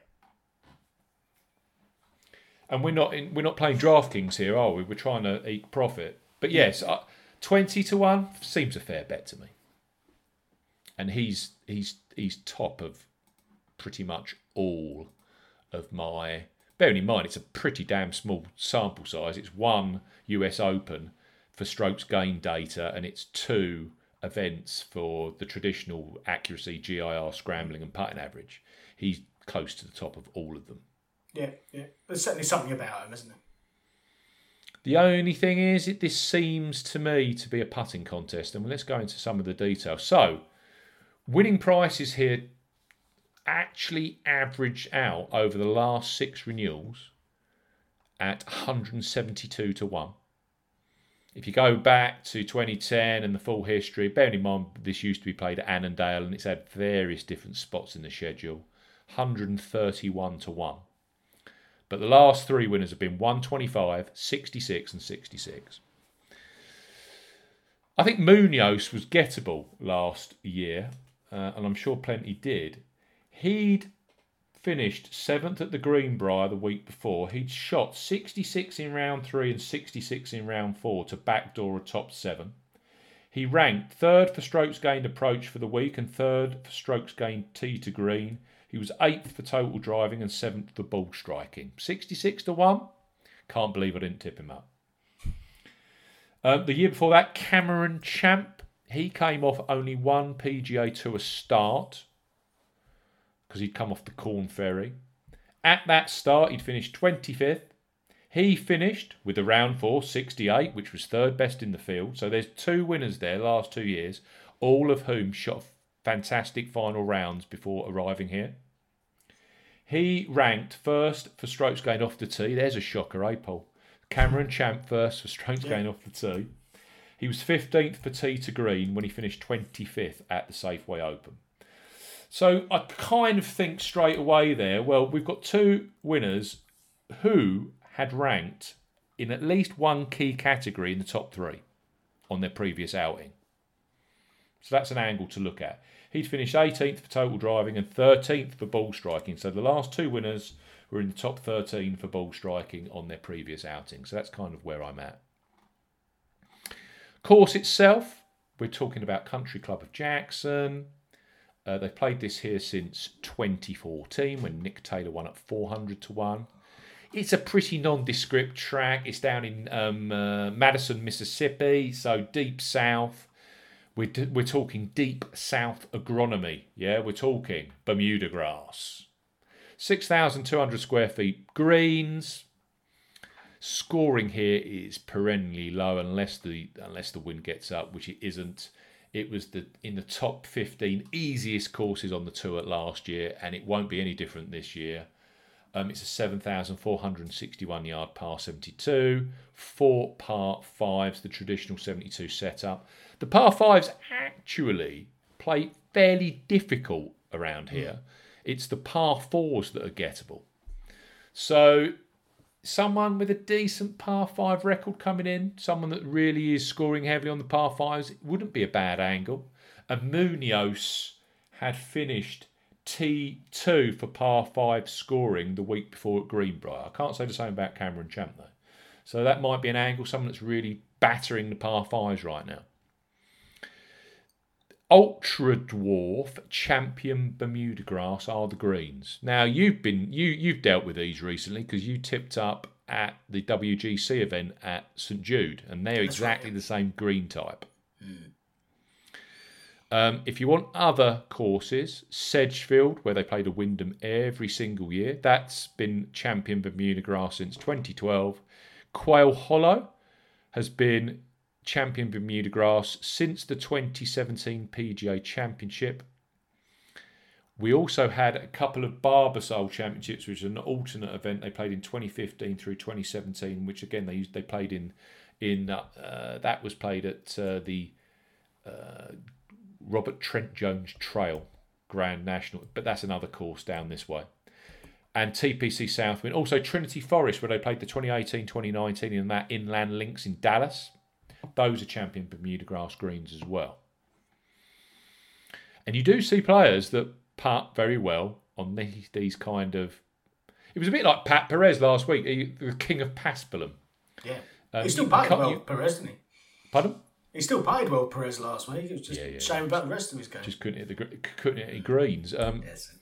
And we're not in, we're not playing DraftKings here, are we? We're trying to eke profit. But yes, uh, twenty to one seems a fair bet to me. And he's he's he's top of pretty much all of my. Bearing in mind, it's a pretty damn small sample size. It's one U S Open for strokes gain data, and it's two events for the traditional accuracy, G I R, scrambling and putting average. He's close to the top of all of them. Yeah, yeah. There's certainly something about him, isn't there? The only thing is, it, this seems to me to be a putting contest, and let's go into some of the details. So, winning prices here actually averaged out over the last six renewals at one hundred seventy-two to one. If you go back to twenty ten and the full history, bearing in mind this used to be played at Annandale and it's had various different spots in the schedule, one hundred thirty-one to one. But the last three winners have been one twenty-five, sixty-six and sixty-six. I think Munoz was gettable last year, uh, and I'm sure plenty did. He'd finished seventh at the Greenbrier the week before. He'd shot sixty-six in round three and sixty-six in round four to backdoor a top seven. He ranked third for strokes gained approach for the week and third for strokes gained tee to green. He was eighth for total driving and seventh for ball striking. sixty-six to one. Can't believe I didn't tip him up. Uh, the year before that, Cameron Champ. He came off only one P G A Tour start because he'd come off the Corn Ferry. At that start, he'd finished twenty-fifth. He finished with a round four, sixty-eight, which was third best in the field. So there's two winners there last two years, all of whom shot fantastic final rounds before arriving here. He ranked first for strokes gained off the tee. There's a shocker, eh, Paul? Cameron Champ first for strokes yeah. gained off the tee. He was fifteenth for tee to green when he finished twenty-fifth at the Safeway Open. So I kind of think straight away there, well, we've got two winners who had ranked in at least one key category in the top three on their previous outing. So that's an angle to look at. He'd finished eighteenth for total driving and thirteenth for ball striking. So the last two winners were in the top thirteen for ball striking on their previous outing. So that's kind of where I'm at. Course itself, we're talking about Country Club of Jackson. Uh, they've played this here since twenty fourteen when Nick Taylor won at four hundred to one. It's a pretty nondescript track. It's down in um, uh, Madison, Mississippi, so deep south. We're, d- we're talking deep south agronomy. Yeah, we're talking Bermuda grass. six thousand two hundred square feet greens. Scoring here is perennially low unless the unless the wind gets up, which it isn't. It was the in the top fifteen easiest courses on the tour last year, and it won't be any different this year. Um, it's a seven thousand four hundred sixty-one yard par seventy-two, four par fives, the traditional seventy-two setup. The par fives actually play fairly difficult around here. It's the par fours that are gettable. So someone with a decent par five record coming in, someone that really is scoring heavily on the par fives, it wouldn't be a bad angle. And Munoz had finished T two for par five scoring the week before at Greenbrier. I can't say the same about Cameron Champ though. So that might be an angle, someone that's really battering the par fives right now. Ultra Dwarf Champion Bermuda Grass are the greens. Now you've been you you've dealt with these recently because you tipped up at the W G C event at Saint Jude, and they're That's exactly right. the same green type. Mm. Um, if you want other courses, Sedgefield, where they play the Wyndham every single year, that's been Champion Bermuda Grass since twenty twelve. Quail Hollow has been Champion Bermuda Grass since the twenty seventeen P G A Championship. We also had a couple of Barbasol Championships, which is an alternate event they played in twenty fifteen through twenty seventeen, which again they used, they played in in uh, that was played at uh, the uh, Robert Trent Jones Trail Grand National, but that's another course down this way. And T P C Southwind, also Trinity Forest, where they played the twenty eighteen twenty nineteen and that Inland Links in Dallas. Those are Champion Bermuda Grass greens as well. And you do see players that putt very well on these, these kind of... It was a bit like Pat Perez last week, he, the king of Paspalum. Yeah. Um, He's still putted well, you... Perez, isn't he? Pardon? He still putted well, Perez, last week. It was just yeah, yeah, shame yeah. about the rest of his game. Just couldn't hit, the, couldn't hit any greens. Um, yes.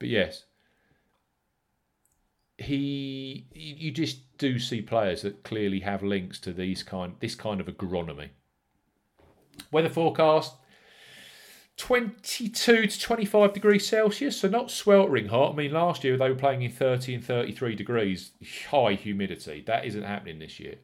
But yes. He, you just do see players that clearly have links to these kind, this kind of agronomy. Weather forecast: twenty-two to twenty-five degrees Celsius, so not sweltering hot. I mean, last year they were playing in thirty and thirty-three degrees, high humidity. That isn't happening this year.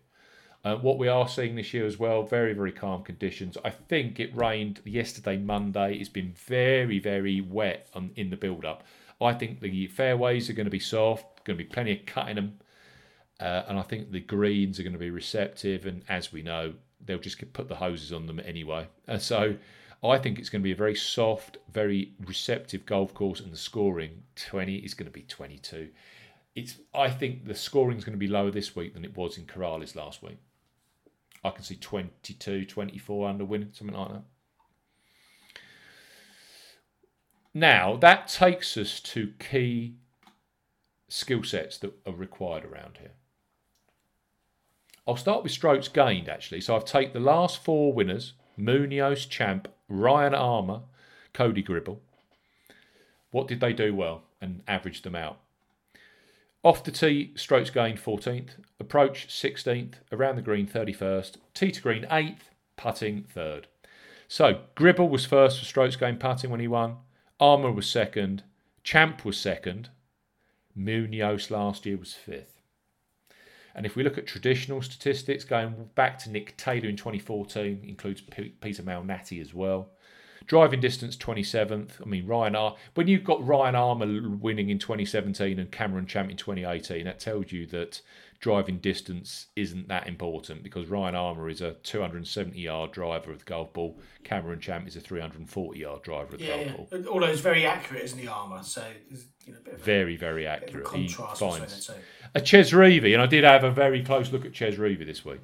Uh, what we are seeing this year as well, very, very calm conditions. I think it rained yesterday, Monday. It's been very, very wet on, in the build-up. I think the fairways are going to be soft. Going to be plenty of cutting them, uh, and I think the greens are going to be receptive. And as we know, they'll just put the hoses on them anyway. And so, I think it's going to be a very soft, very receptive golf course. And the scoring twenty is going to be twenty-two. It's I think the scoring is going to be lower this week than it was in Corrales last week. I can see twenty-two, twenty-four under win, something like that. Now that takes us to key skill sets that are required around here. I'll start with strokes gained, actually. So I've taken the last four winners, Munoz, Champ, Ryan Armour, Cody Gribble. What did they do well? And averaged them out. Off the tee, strokes gained fourteenth, approach sixteenth, around the green thirty-first, tee to green eighth, putting third. So Gribble was first for strokes gained putting when he won. Armour was second. Champ was second. Munoz last year was fifth. And if we look at traditional statistics, going back to Nick Taylor in twenty fourteen, includes P- Peter Malnati as well. Driving distance, twenty-seventh. I mean, Ryan Ar- when you've got Ryan Armour winning in twenty seventeen and Cameron Champ in twenty eighteen, that tells you that driving distance isn't that important, because Ryan Armour is a two hundred seventy yard driver of the golf ball. Cameron Champ is a three hundred forty yard driver of the yeah, golf yeah. ball. Although he's very accurate, isn't he, Armour? So, you know, a bit of very, a, very accurate. He finds so. a Chesreavy, and I did have a very close look at Chesreavy this week.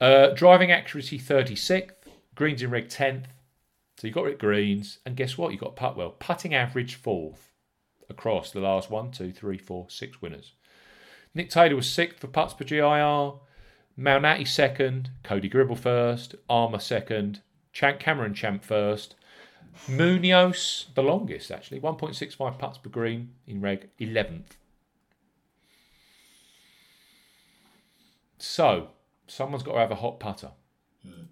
Uh, driving accuracy, thirty-sixth. Greens in reg, tenth. So you've got Rick Greens, and guess what? You've got putt well. Putting average fourth across the last one, two, three, four, six winners. Nick Taylor was sixth for putts per G I R. Malnati second. Cody Gribble first. Armour second. Champ, Cameron Champ first. Munoz, the longest actually, one point six five putts per green in reg, eleventh. So, someone's got to have a hot putter. Mm.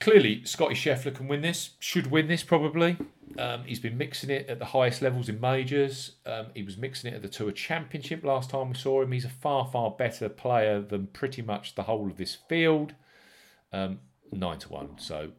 Clearly, Scotty Scheffler can win this, should win this probably. Um, he's been mixing it at the highest levels in majors. Um, he was mixing it at the Tour Championship last time we saw him. He's a far, far better player than pretty much the whole of this field. Um, nine to one. So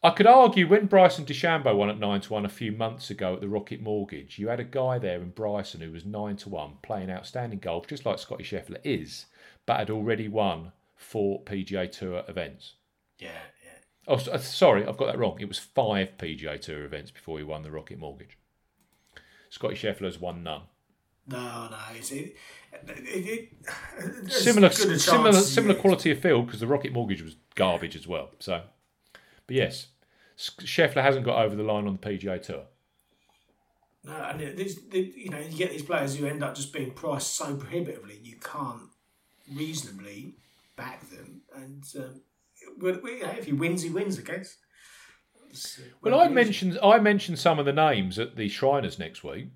I could argue when Bryson DeChambeau won at nine to one a few months ago at the Rocket Mortgage, you had a guy there in Bryson who was nine to one, playing outstanding golf, just like Scotty Scheffler is, but had already won four P G A Tour events. Yeah, yeah. Oh, sorry, I've got that wrong. It was five P G A Tour events before he won the Rocket Mortgage. Scotty Scheffler's won none. No, no. It's, it, it, it, similar, good chance, similar, yeah. similar quality of field, because the Rocket Mortgage was garbage as well. So, but yes, Scheffler hasn't got over the line on the P G A Tour. No, and it, it, it, you know, you get these players who end up just being priced so prohibitively, you can't reasonably back them, and um, if he wins, he wins, I guess. So, well, I mentioned I mentioned some of the names at the Shriners next week.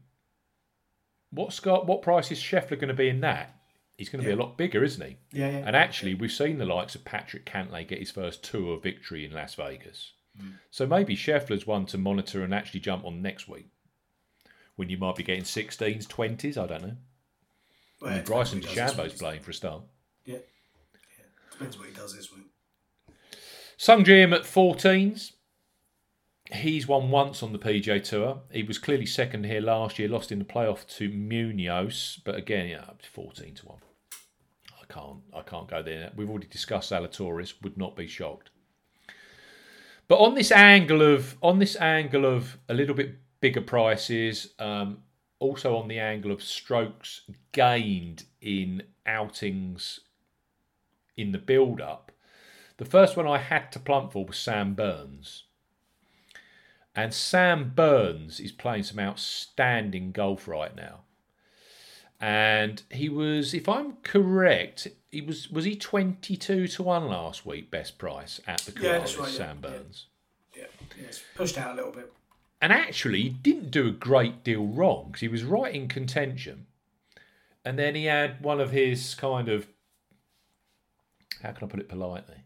What Scott? What price is Scheffler going to be in that? He's going to yeah. be a lot bigger, isn't he? Yeah. yeah and actually, yeah. we've seen the likes of Patrick Cantlay get his first tour victory in Las Vegas. Mm. So maybe Scheffler's one to monitor and actually jump on next week, when you might be getting sixteens, twenties. I don't know. Well, I mean, Bryson DeChambeau's playing for a start. Yeah. Depends what he does this week. Sung Ji-im at fourteens. He's won once on the P G A Tour. He was clearly second here last year, lost in the playoff to Munoz. But again, yeah, fourteen to one. I can't, I can't go there. We've already discussed Zalatoris. Would not be shocked. But on this angle of, on this angle of a little bit bigger prices, um, also on the angle of strokes gained in outings in the build-up, the first one I had to plump for was Sam Burns. And Sam Burns is playing some outstanding golf right now. And he was, if I'm correct, he was was he twenty-two to one last week, best price at the yeah, that's right, Sam yeah. Burns. Yeah, yeah. yeah it's pushed out a little bit. And actually, he didn't do a great deal wrong, because he was right in contention. And then he had one of his kind of, how can I put it politely?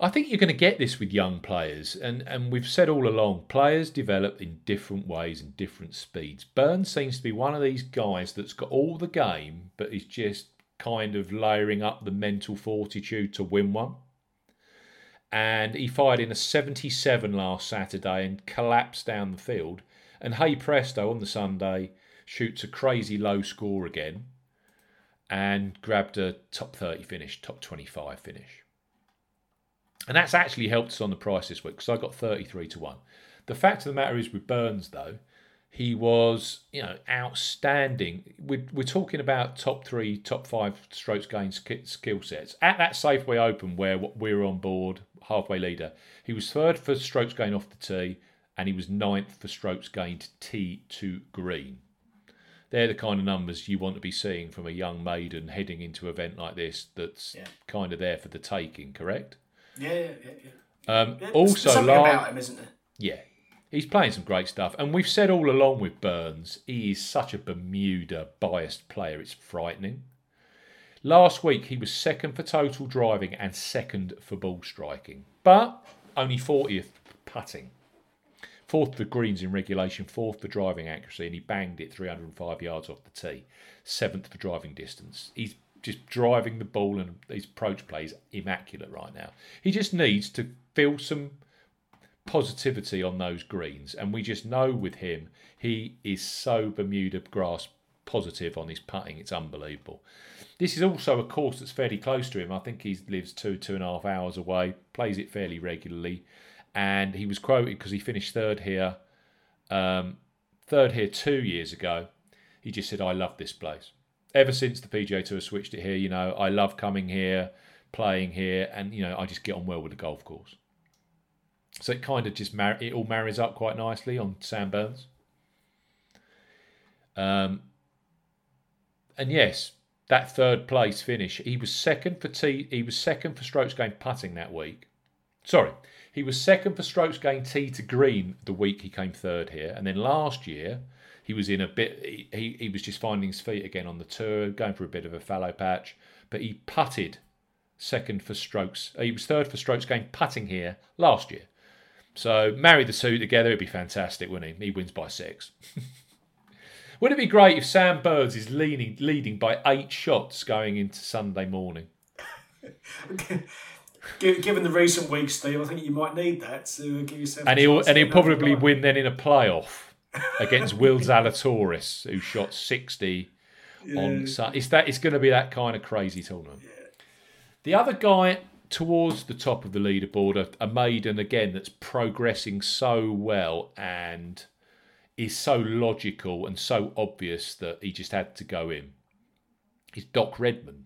I think you're going to get this with young players. And, and we've said all along, players develop in different ways and different speeds. Burns seems to be one of these guys that's got all the game, but is just kind of layering up the mental fortitude to win one. And he fired in a seventy-seven last Saturday and collapsed down the field. And hey presto, on the Sunday, shoots a crazy low score again, and grabbed a top thirty finish, top twenty-five finish. And that's actually helped us on the price this week, because I got thirty-three to one. The fact of the matter is with Burns, though, he was, you know, outstanding. We're, we're talking about top three, top five strokes gained skill sets. At that Safeway Open where we were on board, halfway leader, he was third for strokes gained off the tee, and he was ninth for strokes gained tee to green. They're the kind of numbers you want to be seeing from a young maiden heading into an event like this that's yeah. kind of there for the taking, correct? Yeah, yeah, yeah. Um, yeah, also, something Lar- about him, isn't there? Yeah, he's playing some great stuff. And we've said all along with Burns, he is such a Bermuda biased player. It's frightening. Last week, he was second for total driving and second for ball striking, but only fortieth for putting. Fourth for greens in regulation, fourth for driving accuracy, and he banged it three hundred five yards off the tee. Seventh for driving distance. He's just driving the ball, and his approach play is immaculate right now. He just needs to feel some positivity on those greens, and we just know with him, he is so Bermuda grass positive on his putting. It's unbelievable. This is also a course that's fairly close to him. I think he lives two, two and a half hours away, plays it fairly regularly. And he was quoted because he finished third here, um, third here two years ago. He just said, I love this place. Ever since the P G A Tour switched it here, you know, I love coming here, playing here, and, you know, I just get on well with the golf course. So it kind of just, mar- it all marries up quite nicely on Sam Burns. Um, and yes, that third place finish, he was second for tee, he was second for strokes gained putting that week. Sorry, he was second for strokes gained tee to green the week he came third here, and then last year he was in a bit. He he was just finding his feet again on the tour, going for a bit of a fallow patch, but he putted second for strokes. He was third for strokes gained putting here last year. So marry the two together, it'd be fantastic, wouldn't he? He wins by six. Wouldn't it be great if Sam Burns is leading leading by eight shots going into Sunday morning? Given the recent weeks, Steve, I think you might need that to give yourself. And he'll and he'll probably win then in a playoff against Will Zalatoris, who shot sixty yeah. on Sunday. It's that it's going to be that kind of crazy tournament. Yeah. The other guy towards the top of the leaderboard, a, a maiden again that's progressing so well and is so logical and so obvious that he just had to go in, is Doc Redman.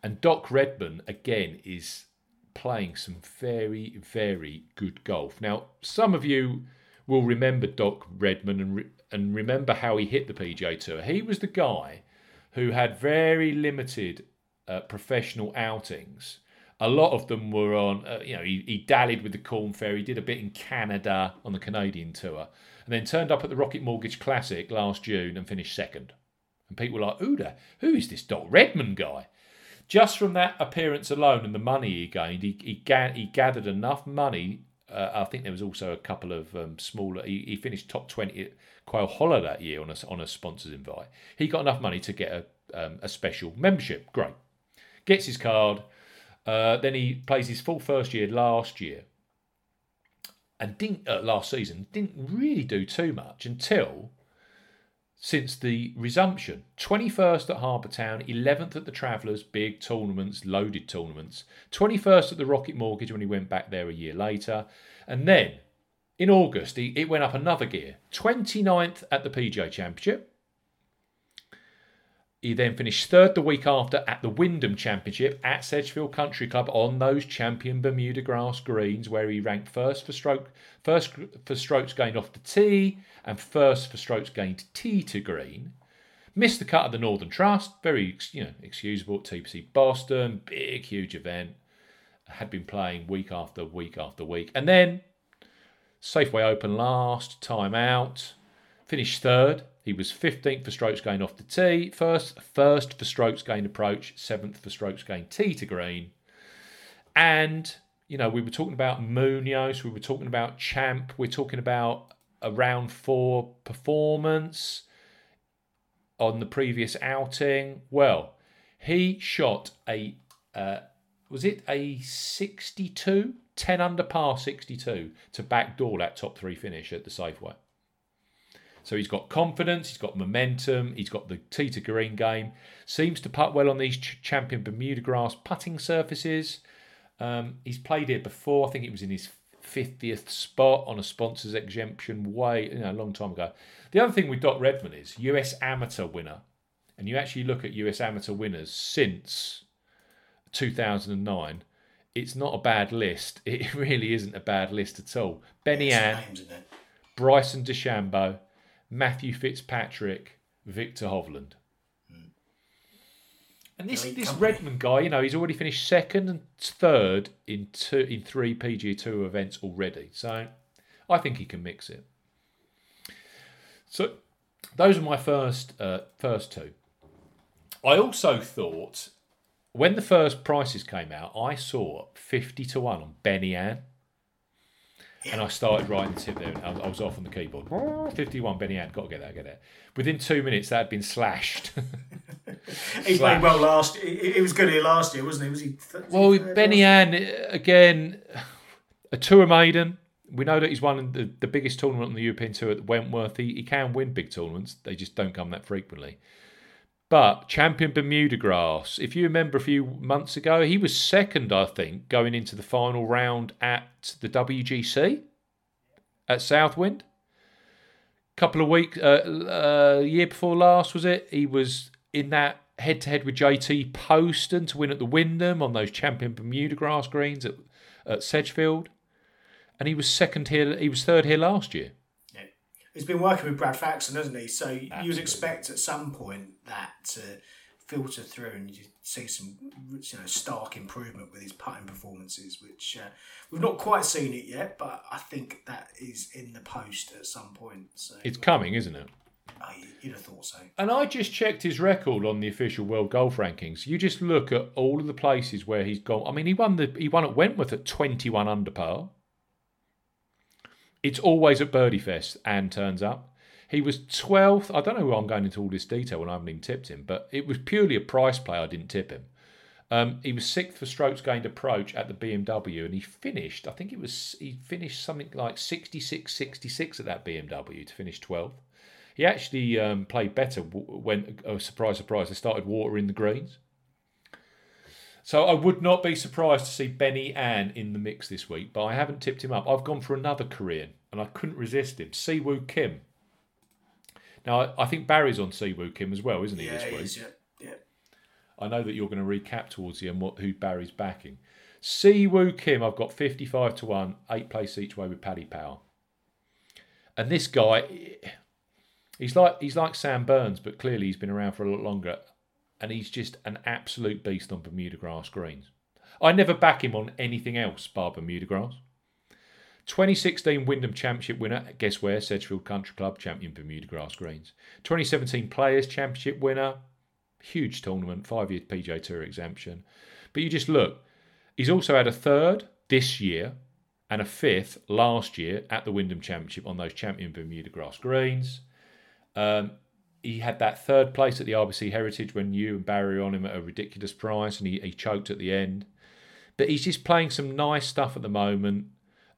And Doc Redman, again, is playing some very, very good golf. Now, some of you will remember Doc Redman and, re- and remember how he hit the P G A Tour. He was the guy who had very limited uh, professional outings. A lot of them were on, uh, you know, he, he dallied with the Corn Fair. He did a bit in Canada on the Canadian Tour. And then turned up at the Rocket Mortgage Classic last June and finished second. And people were like, Ooda, who is this Doc Redman guy? Just from that appearance alone and the money he gained, he he, ga- he gathered enough money. Uh, I think there was also a couple of um, smaller... He, he finished top twenty at Quail Hollow that year on a, on a sponsor's invite. He got enough money to get a, um, a special membership. Great. Gets his card. Uh, then he plays his full first year last year. And didn't uh, last season didn't really do too much until since the resumption. twenty-first at Harbour Town, eleventh at the Travellers, big tournaments, loaded tournaments. twenty-first at the Rocket Mortgage when he went back there a year later. And then in August, he, it went up another gear. twenty-ninth at the P G A Championship. He then finished third the week after at the Wyndham Championship at Sedgefield Country Club on those champion Bermuda grass greens, where he ranked first for stroke, first for strokes gained off the tee and first for strokes gained tee to green. Missed the cut of the Northern Trust, very you know excusable at T P C Boston, big huge event. Had been playing week after week after week, and then Safeway Open last time out, finished third. He was fifteenth for strokes gained off the tee, first, first for strokes gained approach, seventh for strokes gained tee to green. And, you know, we were talking about Munoz, we were talking about Champ, we're talking about a round four performance on the previous outing. Well, he shot a, uh, was it a sixty-two? ten under par sixty-two to backdoor that top three finish at the Safeway. So he's got confidence, he's got momentum, he's got the tee to green game. Seems to putt well on these ch- champion Bermuda grass putting surfaces. Um, he's played here before. I think it was in his fiftieth spot on a sponsor's exemption way, you know, a long time ago. The other thing with Doc Redman is U S amateur winner. And you actually look at U S amateur winners since two thousand nine. It's not a bad list. It really isn't a bad list at all. Benny Ann, Bryson DeChambeau, Matthew Fitzpatrick, Victor Hovland. And this, you know, this Redmond guy, you know, he's already finished second and third in two in three P G A Tour events already. So I think he can mix it. So those are my first uh, first two. I also thought, when the first prices came out, I saw fifty to one on Benny Ann. And I started writing the tip there. And I was off on the keyboard. fifty-one, Benny Ann. Got to get that, get that. Within two minutes, that had been slashed. He played well last year. He was good here last year, wasn't he? Was he thirty, well, thirty, Benny Ann, again, a tour maiden. We know that he's won the, the biggest tournament on the European Tour at Wentworth. He, he can win big tournaments. They just don't come that frequently. But champion Bermuda grass, if you remember a few months ago, he was second, I think, going into the final round at the W G C at Southwind. Couple of weeks, uh, uh, year before last, was it? He was in that head-to-head with J T Poston to win at the Wyndham on those champion Bermuda grass greens at, at Sedgefield. And he was second here. He was third here last year. Yeah. He's been working with Brad Faxon, hasn't he? So Absolutely. You would expect at some point that to filter through, and you see some, you know, stark improvement with his putting performances, which uh, we've not quite seen it yet, but I think that is in the post at some point. So it's coming, isn't it? Oh, you'd have thought so. And I just checked his record on the official World Golf Rankings. You just look at all of the places where he's gone. I mean, he won the he won at Wentworth at twenty-one under par. It's always at Birdie Fest, and turns up. He was twelfth. I don't know why I'm going into all this detail when I haven't even tipped him, but it was purely a price play. I didn't tip him. Um, he was sixth for strokes gained approach at the B M W, and he finished, I think it was, he finished something like sixty-six sixty-six at that B M W to finish twelfth. He actually um, played better when, oh, surprise, surprise, they started watering the greens. So I would not be surprised to see Benny Ann in the mix this week, but I haven't tipped him up. I've gone for another Korean, and I couldn't resist him. Siwoo Kim. Now, I think Barry's on Siwoo Kim as well, isn't he, yeah, this week? He is, yeah, yeah. I know that you're going to recap towards the end what, who Barry's backing. Siwoo Kim, I've got fifty-five to one, eight place each way with Paddy Power. And this guy, he's like he's like Sam Burns, but clearly he's been around for a lot longer. And he's just an absolute beast on Bermuda grass greens. I never back him on anything else bar Bermuda grass. twenty sixteen Wyndham Championship winner, guess where? Sedgefield Country Club, champion Bermuda grass greens. twenty seventeen Players Championship winner, huge tournament, five-year P G A Tour exemption. But you just look, he's also had a third this year and a fifth last year at the Wyndham Championship on those champion Bermuda grass greens. Um... He had that third place at the R B C Heritage when you and Barry were on him at a ridiculous price, and he, he choked at the end. But he's just playing some nice stuff at the moment.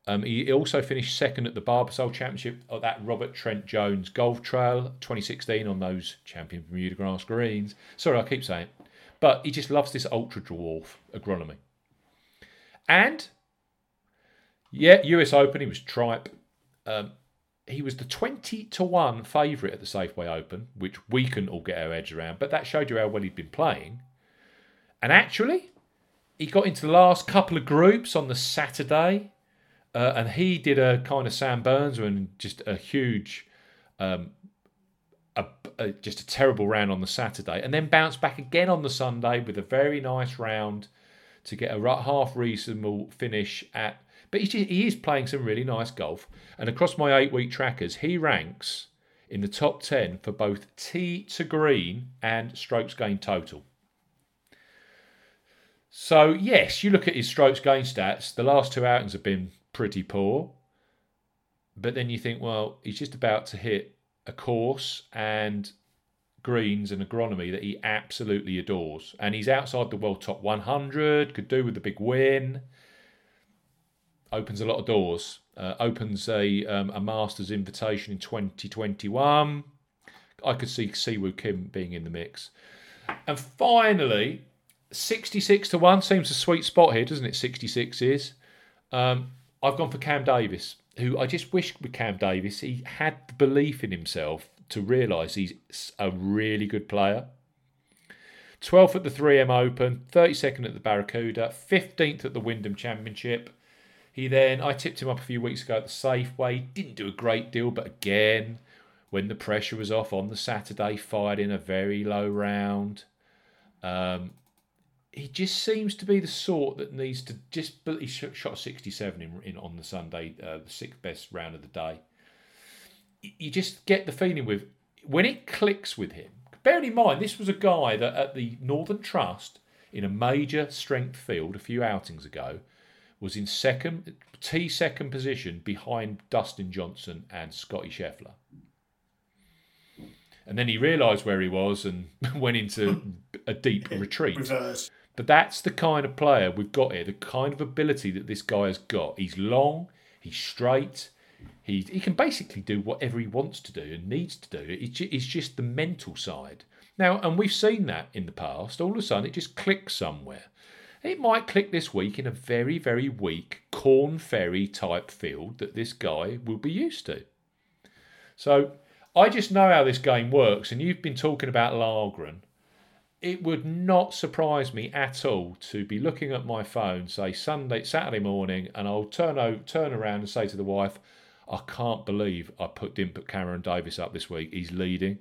Um, he also finished second at the Barbasol Championship at that Robert Trent Jones Golf Trail twenty sixteen on those champion Bermuda grass greens. Sorry, I keep saying it. But he just loves this ultra dwarf agronomy. And, yeah, U S Open, he was tripe. Um, He was the twenty to one favourite at the Safeway Open, which we can all get our heads around, but that showed you how well he'd been playing. And actually, he got into the last couple of groups on the Saturday, uh, and he did a kind of Sam Burns and just a huge, um, a, a, just a terrible round on the Saturday, and then bounced back again on the Sunday with a very nice round to get a half reasonable finish at. But he's just, he is playing some really nice golf. And across my eight-week trackers, he ranks in the top ten for both tee to green and strokes gained total. So, yes, you look at his strokes gained stats. The last two outings have been pretty poor. But then you think, well, he's just about to hit a course and greens and agronomy that he absolutely adores. And he's outside the world top one hundred, could do with a big win. Opens a lot of doors. Uh, opens a um, a Masters invitation in twenty twenty-one. I could see Siwoo Kim being in the mix. And finally, sixty-six to one seems a sweet spot here, doesn't it? sixty-six is. Um, I've gone for Cam Davis, who I just wish with Cam Davis, he had the belief in himself to realise he's a really good player. twelfth at the three M Open, thirty-second at the Barracuda, fifteenth at the Wyndham Championship. He then, I tipped him up a few weeks ago at the Safeway. Didn't do a great deal, but again, when the pressure was off on the Saturday, fired in a very low round. Um, he just seems to be the sort that needs to just. He shot sixty-seven in, in on the Sunday, uh, the sixth best round of the day. You just get the feeling with when it clicks with him. Bearing in mind, this was a guy that at the Northern Trust in a major strength field a few outings ago was in second, T second position behind Dustin Johnson and Scotty Scheffler. And then he realised where he was and went into a deep retreat. Reverse. But that's the kind of player we've got here, the kind of ability that this guy has got. He's long, he's straight, he he can basically do whatever he wants to do and needs to do. It's just, it's just the mental side. Now, and we've seen that in the past. All of a sudden, it just clicks somewhere. It might click this week in a very, very weak Corn Ferry type field that this guy will be used to. So I just know how this game works, and you've been talking about Lagergren. It would not surprise me at all to be looking at my phone, say Sunday, Saturday morning, and I'll turn over, turn around and say to the wife, I can't believe I put, didn't put Cameron Davis up this week. He's leading.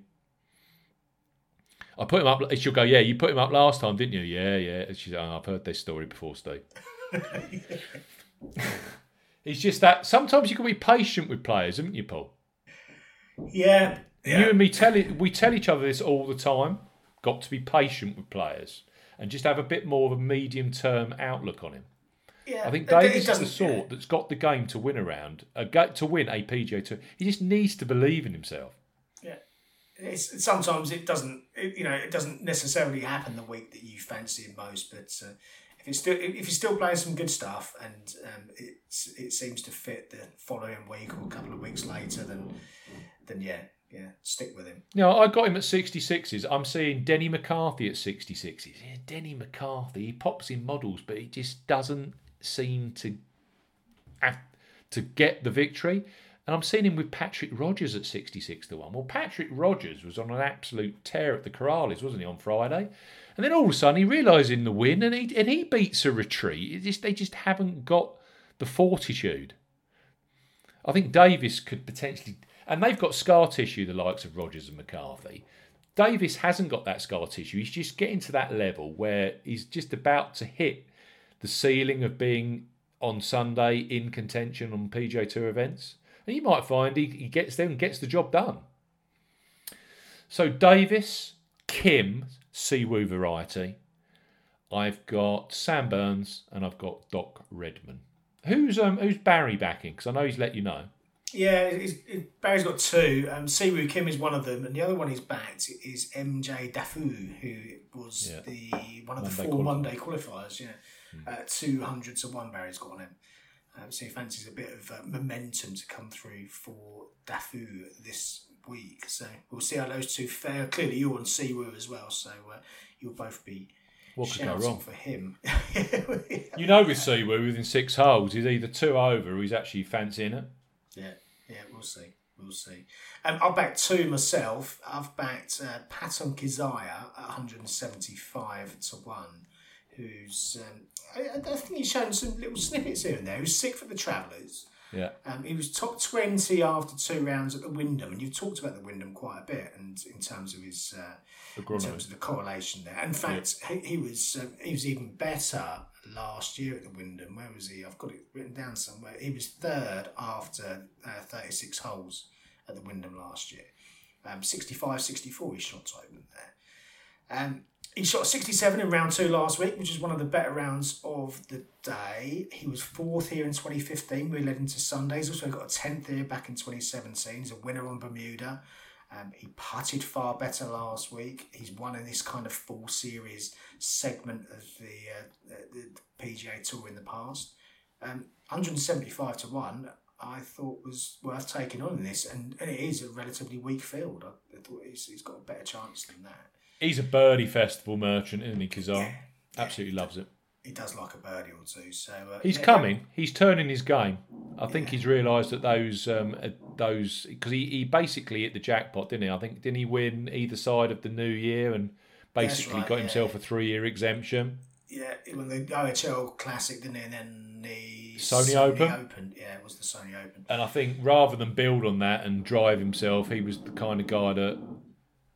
I put him up. She'll go, yeah, you put him up last time, didn't you? Yeah, yeah. And she's like, oh, I've heard this story before, Steve. It's just that sometimes you can be patient with players, haven't you, Paul? Yeah. yeah. You and me, tell it, we tell each other this all the time. Got to be patient with players and just have a bit more of a medium-term outlook on him. Yeah, I think Davis is the sort yeah. that's got the game to win around, a to win a P G A Tour. He just needs to believe in himself. Yeah, it's, sometimes it doesn't, it, you know, it doesn't necessarily happen the week that you fancy him most. But uh, if it's still if he's still playing some good stuff and um, it it seems to fit the following week or a couple of weeks later, then then yeah. Yeah, stick with him. No, I got him at sixty-sixes. I'm seeing Denny McCarthy at sixty-sixes. Yeah, Denny McCarthy, he pops in models, but he just doesn't seem to have to get the victory. And I'm seeing him with Patrick Rogers at sixty-six to one. Well, Patrick Rogers was on an absolute tear at the Corrales, wasn't he, on Friday? And then all of a sudden he realised in the win and he and he beats a retreat. It just, they just haven't got the fortitude. I think Davis could potentially... And they've got scar tissue, the likes of Rogers and McCarthy. Davis hasn't got that scar tissue. He's just getting to that level where he's just about to hit the ceiling of being on Sunday in contention on P G A Tour events. And you might find he, he gets there and gets the job done. So Davis, Kim, Siwoo variety. I've got Sam Burns and I've got Doc Redman. Who's um who's Barry backing? Because I know he's let you know. Yeah, it's, it, Barry's got two. Um, Siwoo Kim is one of them, and the other one he's backed is M J Dafu, who was yeah. the one of Monday the four qualifiers. Monday qualifiers. Yeah, mm. uh, two hundred to one. Barry's got on him, um, so he fancies a bit of uh, momentum to come through for Dafu this week. So we'll see how those two fare. Clearly, you're on Siwoo as well, so uh, you'll both be. What could go wrong for him? You know, with Siwoo, within six holes, he's either two over or he's actually fancying it. Yeah, yeah, we'll see, we'll see. Um, I'll back two myself. I've backed uh, Patton Kizaya at one hundred seventy-five to one, who's, um, I, I think he's shown some little snippets here and there. He was sick for the Travellers. Yeah. Um, he was top twenty after two rounds at the Wyndham, and you've talked about the Wyndham quite a bit, and in terms of his, uh, in terms of the correlation there. In fact, yeah. he, he was um, he was even better last year at the Wyndham. Where was he? I've got it written down somewhere. He was third after uh, thirty-six holes at the Wyndham last year. Um, sixty-five sixty-four he shot open there. Um, he shot sixty-seven in round two last week, which is one of the better rounds of the day. He was fourth here in twenty fifteen. We led into Sundays. Also got a tenth here back in twenty seventeen. He's a winner on Bermuda. Um, he putted far better last week. He's won in this kind of full series segment of the, uh, the, the P G A Tour in the past. Um, one hundred seventy-five to one, I thought was worth taking on in this. And, and it is a relatively weak field. I, I thought he's, he's got a better chance than that. He's a birdie festival merchant, isn't he, Kizar? Yeah, Absolutely yeah, loves it. He does like a birdie or two. So uh, he's yeah, coming. Um, he's turning his game. I think yeah. he's realised that those um, those because he, he basically hit the jackpot, didn't he? I think didn't he win either side of the new year and basically right, got yeah. himself a three year exemption. Yeah, he won the O H L Classic, didn't he? And then the Sony, Sony Open. Open. Yeah, it was the Sony Open. And I think rather than build on that and drive himself, he was the kind of guy that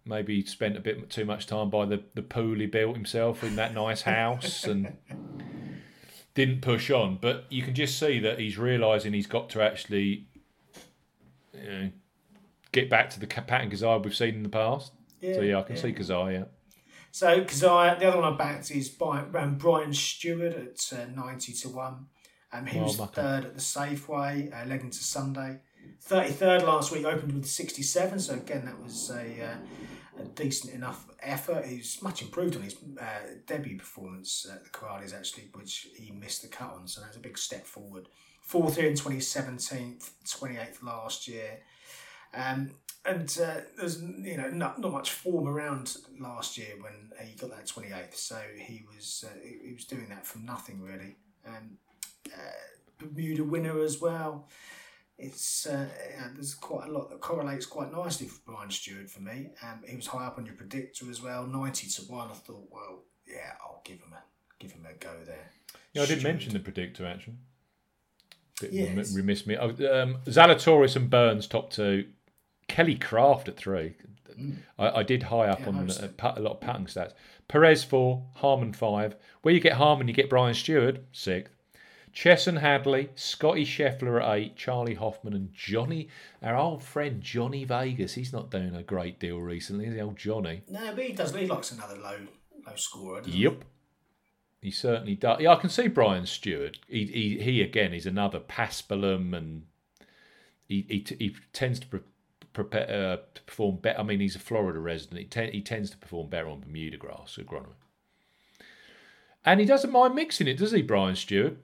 maybe spent a bit too much time by the, the pool he built himself in that nice house and didn't push on. But you can just see that he's realising he's got to actually, you know, get back to the pattern Kazai we've seen in the past. Yeah, so, yeah, I can yeah. see Kazai, yeah. So, Kazai, the other one I backed is by, um, Brian Stewart at uh, ninety to one. Um, he oh, was bucket. third at the Safeway, uh, led into Sunday. thirty-third last week, opened with sixty-seven, so again that was a, uh, a decent enough effort. He's much improved on his uh, debut performance at the Corrales actually, which he missed the cut on, so that's a big step forward. Fourth here in twenty seventeen, twenty-eighth last year. Um, and uh, there's you know not, not much form around last year when he got that twenty-eighth, so he was uh, he, he was doing that from nothing really. Um, uh, Bermuda winner as well. It's uh, there's quite a lot that correlates quite nicely for Brian Stewart for me. Um, he was high up on your predictor as well, ninety to one. I thought, well, yeah, I'll give him a give him a go there. Yeah, I did mention the predictor actually. Bit yes. remiss me. Oh, um, Zalatoris and Burns top two. Kelly Craft at three. Mm. I, I did high up yeah, on a, a lot of pattern stats. Perez four, Harmon five. Where you get Harmon, you get Brian Stewart sixth. Chesson Hadley, Scotty Scheffler at eight, Charlie Hoffman and Johnny, our old friend Johnny Vegas. He's not doing a great deal recently, is he, old Johnny? No, but he does. He likes another low low scorer, doesn't yep. he? Yep. He certainly does. Yeah, I can see Brian Stewart. He, he, he again, is another Paspalum, and he he, t- he tends to, pre- pre- uh, to perform better. I mean, he's a Florida resident. He, te- he tends to perform better on Bermuda grass, agronomy. And he doesn't mind mixing it, does he, Brian Stewart?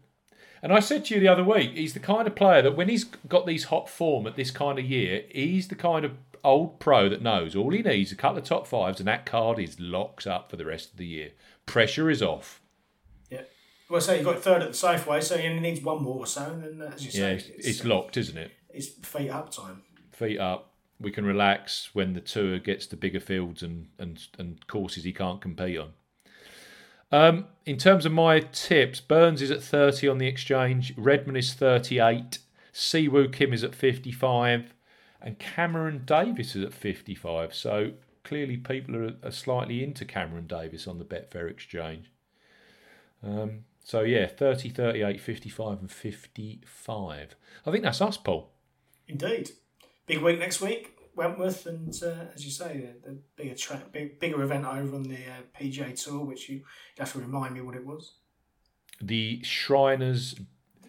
And I said to you the other week, he's the kind of player that when he's got these hot form at this kind of year, he's the kind of old pro that knows all he needs is a couple of top fives and that card is locks up for the rest of the year. Pressure is off. Yeah. Well, so you got third at the Safeway, so he only needs one more or so. And then, as you say, yeah, it's, it's, it's locked, isn't it? It's feet up time. Feet up. We can relax when the tour gets to bigger fields and, and, and courses he can't compete on. Um, in terms of my tips, Burns is at thirty on the exchange, Redmond is thirty-eight, Siwoo Kim is at fifty-five, and Cameron Davis is at fifty-five. So clearly people are, are slightly into Cameron Davis on the Betfair exchange. Um, so yeah, thirty, thirty-eight, fifty-five and fifty-five. I think that's us, Paul. Indeed. Big week next week. Wentworth and, uh, as you say, the bigger track, big, bigger event over on the uh, P G A Tour, which you have to remind me what it was. The Shriners,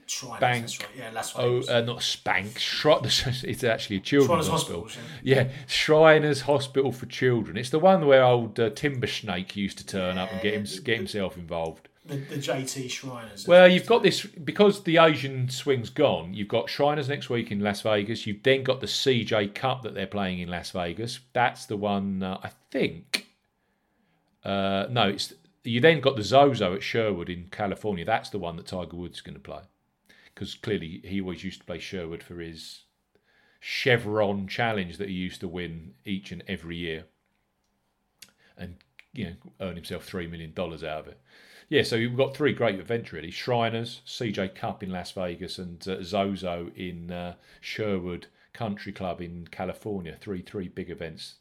Shriners Bank. That's right. Yeah, that's what oh, it was. Uh, not Spank. Shri- it's actually a children's Shriners hospital. hospital yeah. yeah, Shriners Hospital for Children. It's the one where old uh, Timber Snake used to turn yeah, up and get, him, the, get himself involved. The, the J T Shriners. Well, you've got this, because the Asian swing's gone, you've got Shriners next week in Las Vegas. You've then got the C J Cup that they're playing in Las Vegas. That's the one, uh, I think. Uh, no, it's you then got the Zozo at Sherwood in California. That's the one that Tiger Woods is going to play. Because clearly he always used to play Sherwood for his Chevron Challenge that he used to win each and every year. And, you know, earn himself three million dollars out of it. Yeah, so we've got three great events really. Shriners, C J Cup in Las Vegas and uh, Zozo in uh, Sherwood Country Club in California. Three, three big events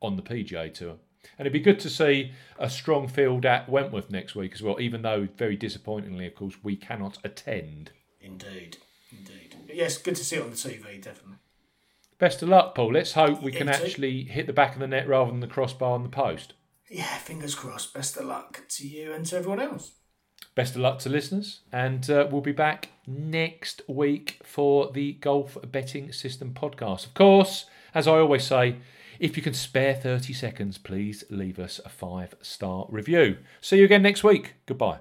on the P G A Tour. And it'd be good to see a strong field at Wentworth next week as well, even though very disappointingly, of course, we cannot attend. Indeed, indeed. But yes, good to see it on the T V, definitely. Best of luck, Paul. Let's hope we can actually hit the back of the net rather than the crossbar and the post. Yeah, fingers crossed. Best of luck to you and to everyone else. Best of luck to listeners. And uh, we'll be back next week for the Golf Betting System podcast. Of course, as I always say, if you can spare thirty seconds, please leave us a five-star review. See you again next week. Goodbye.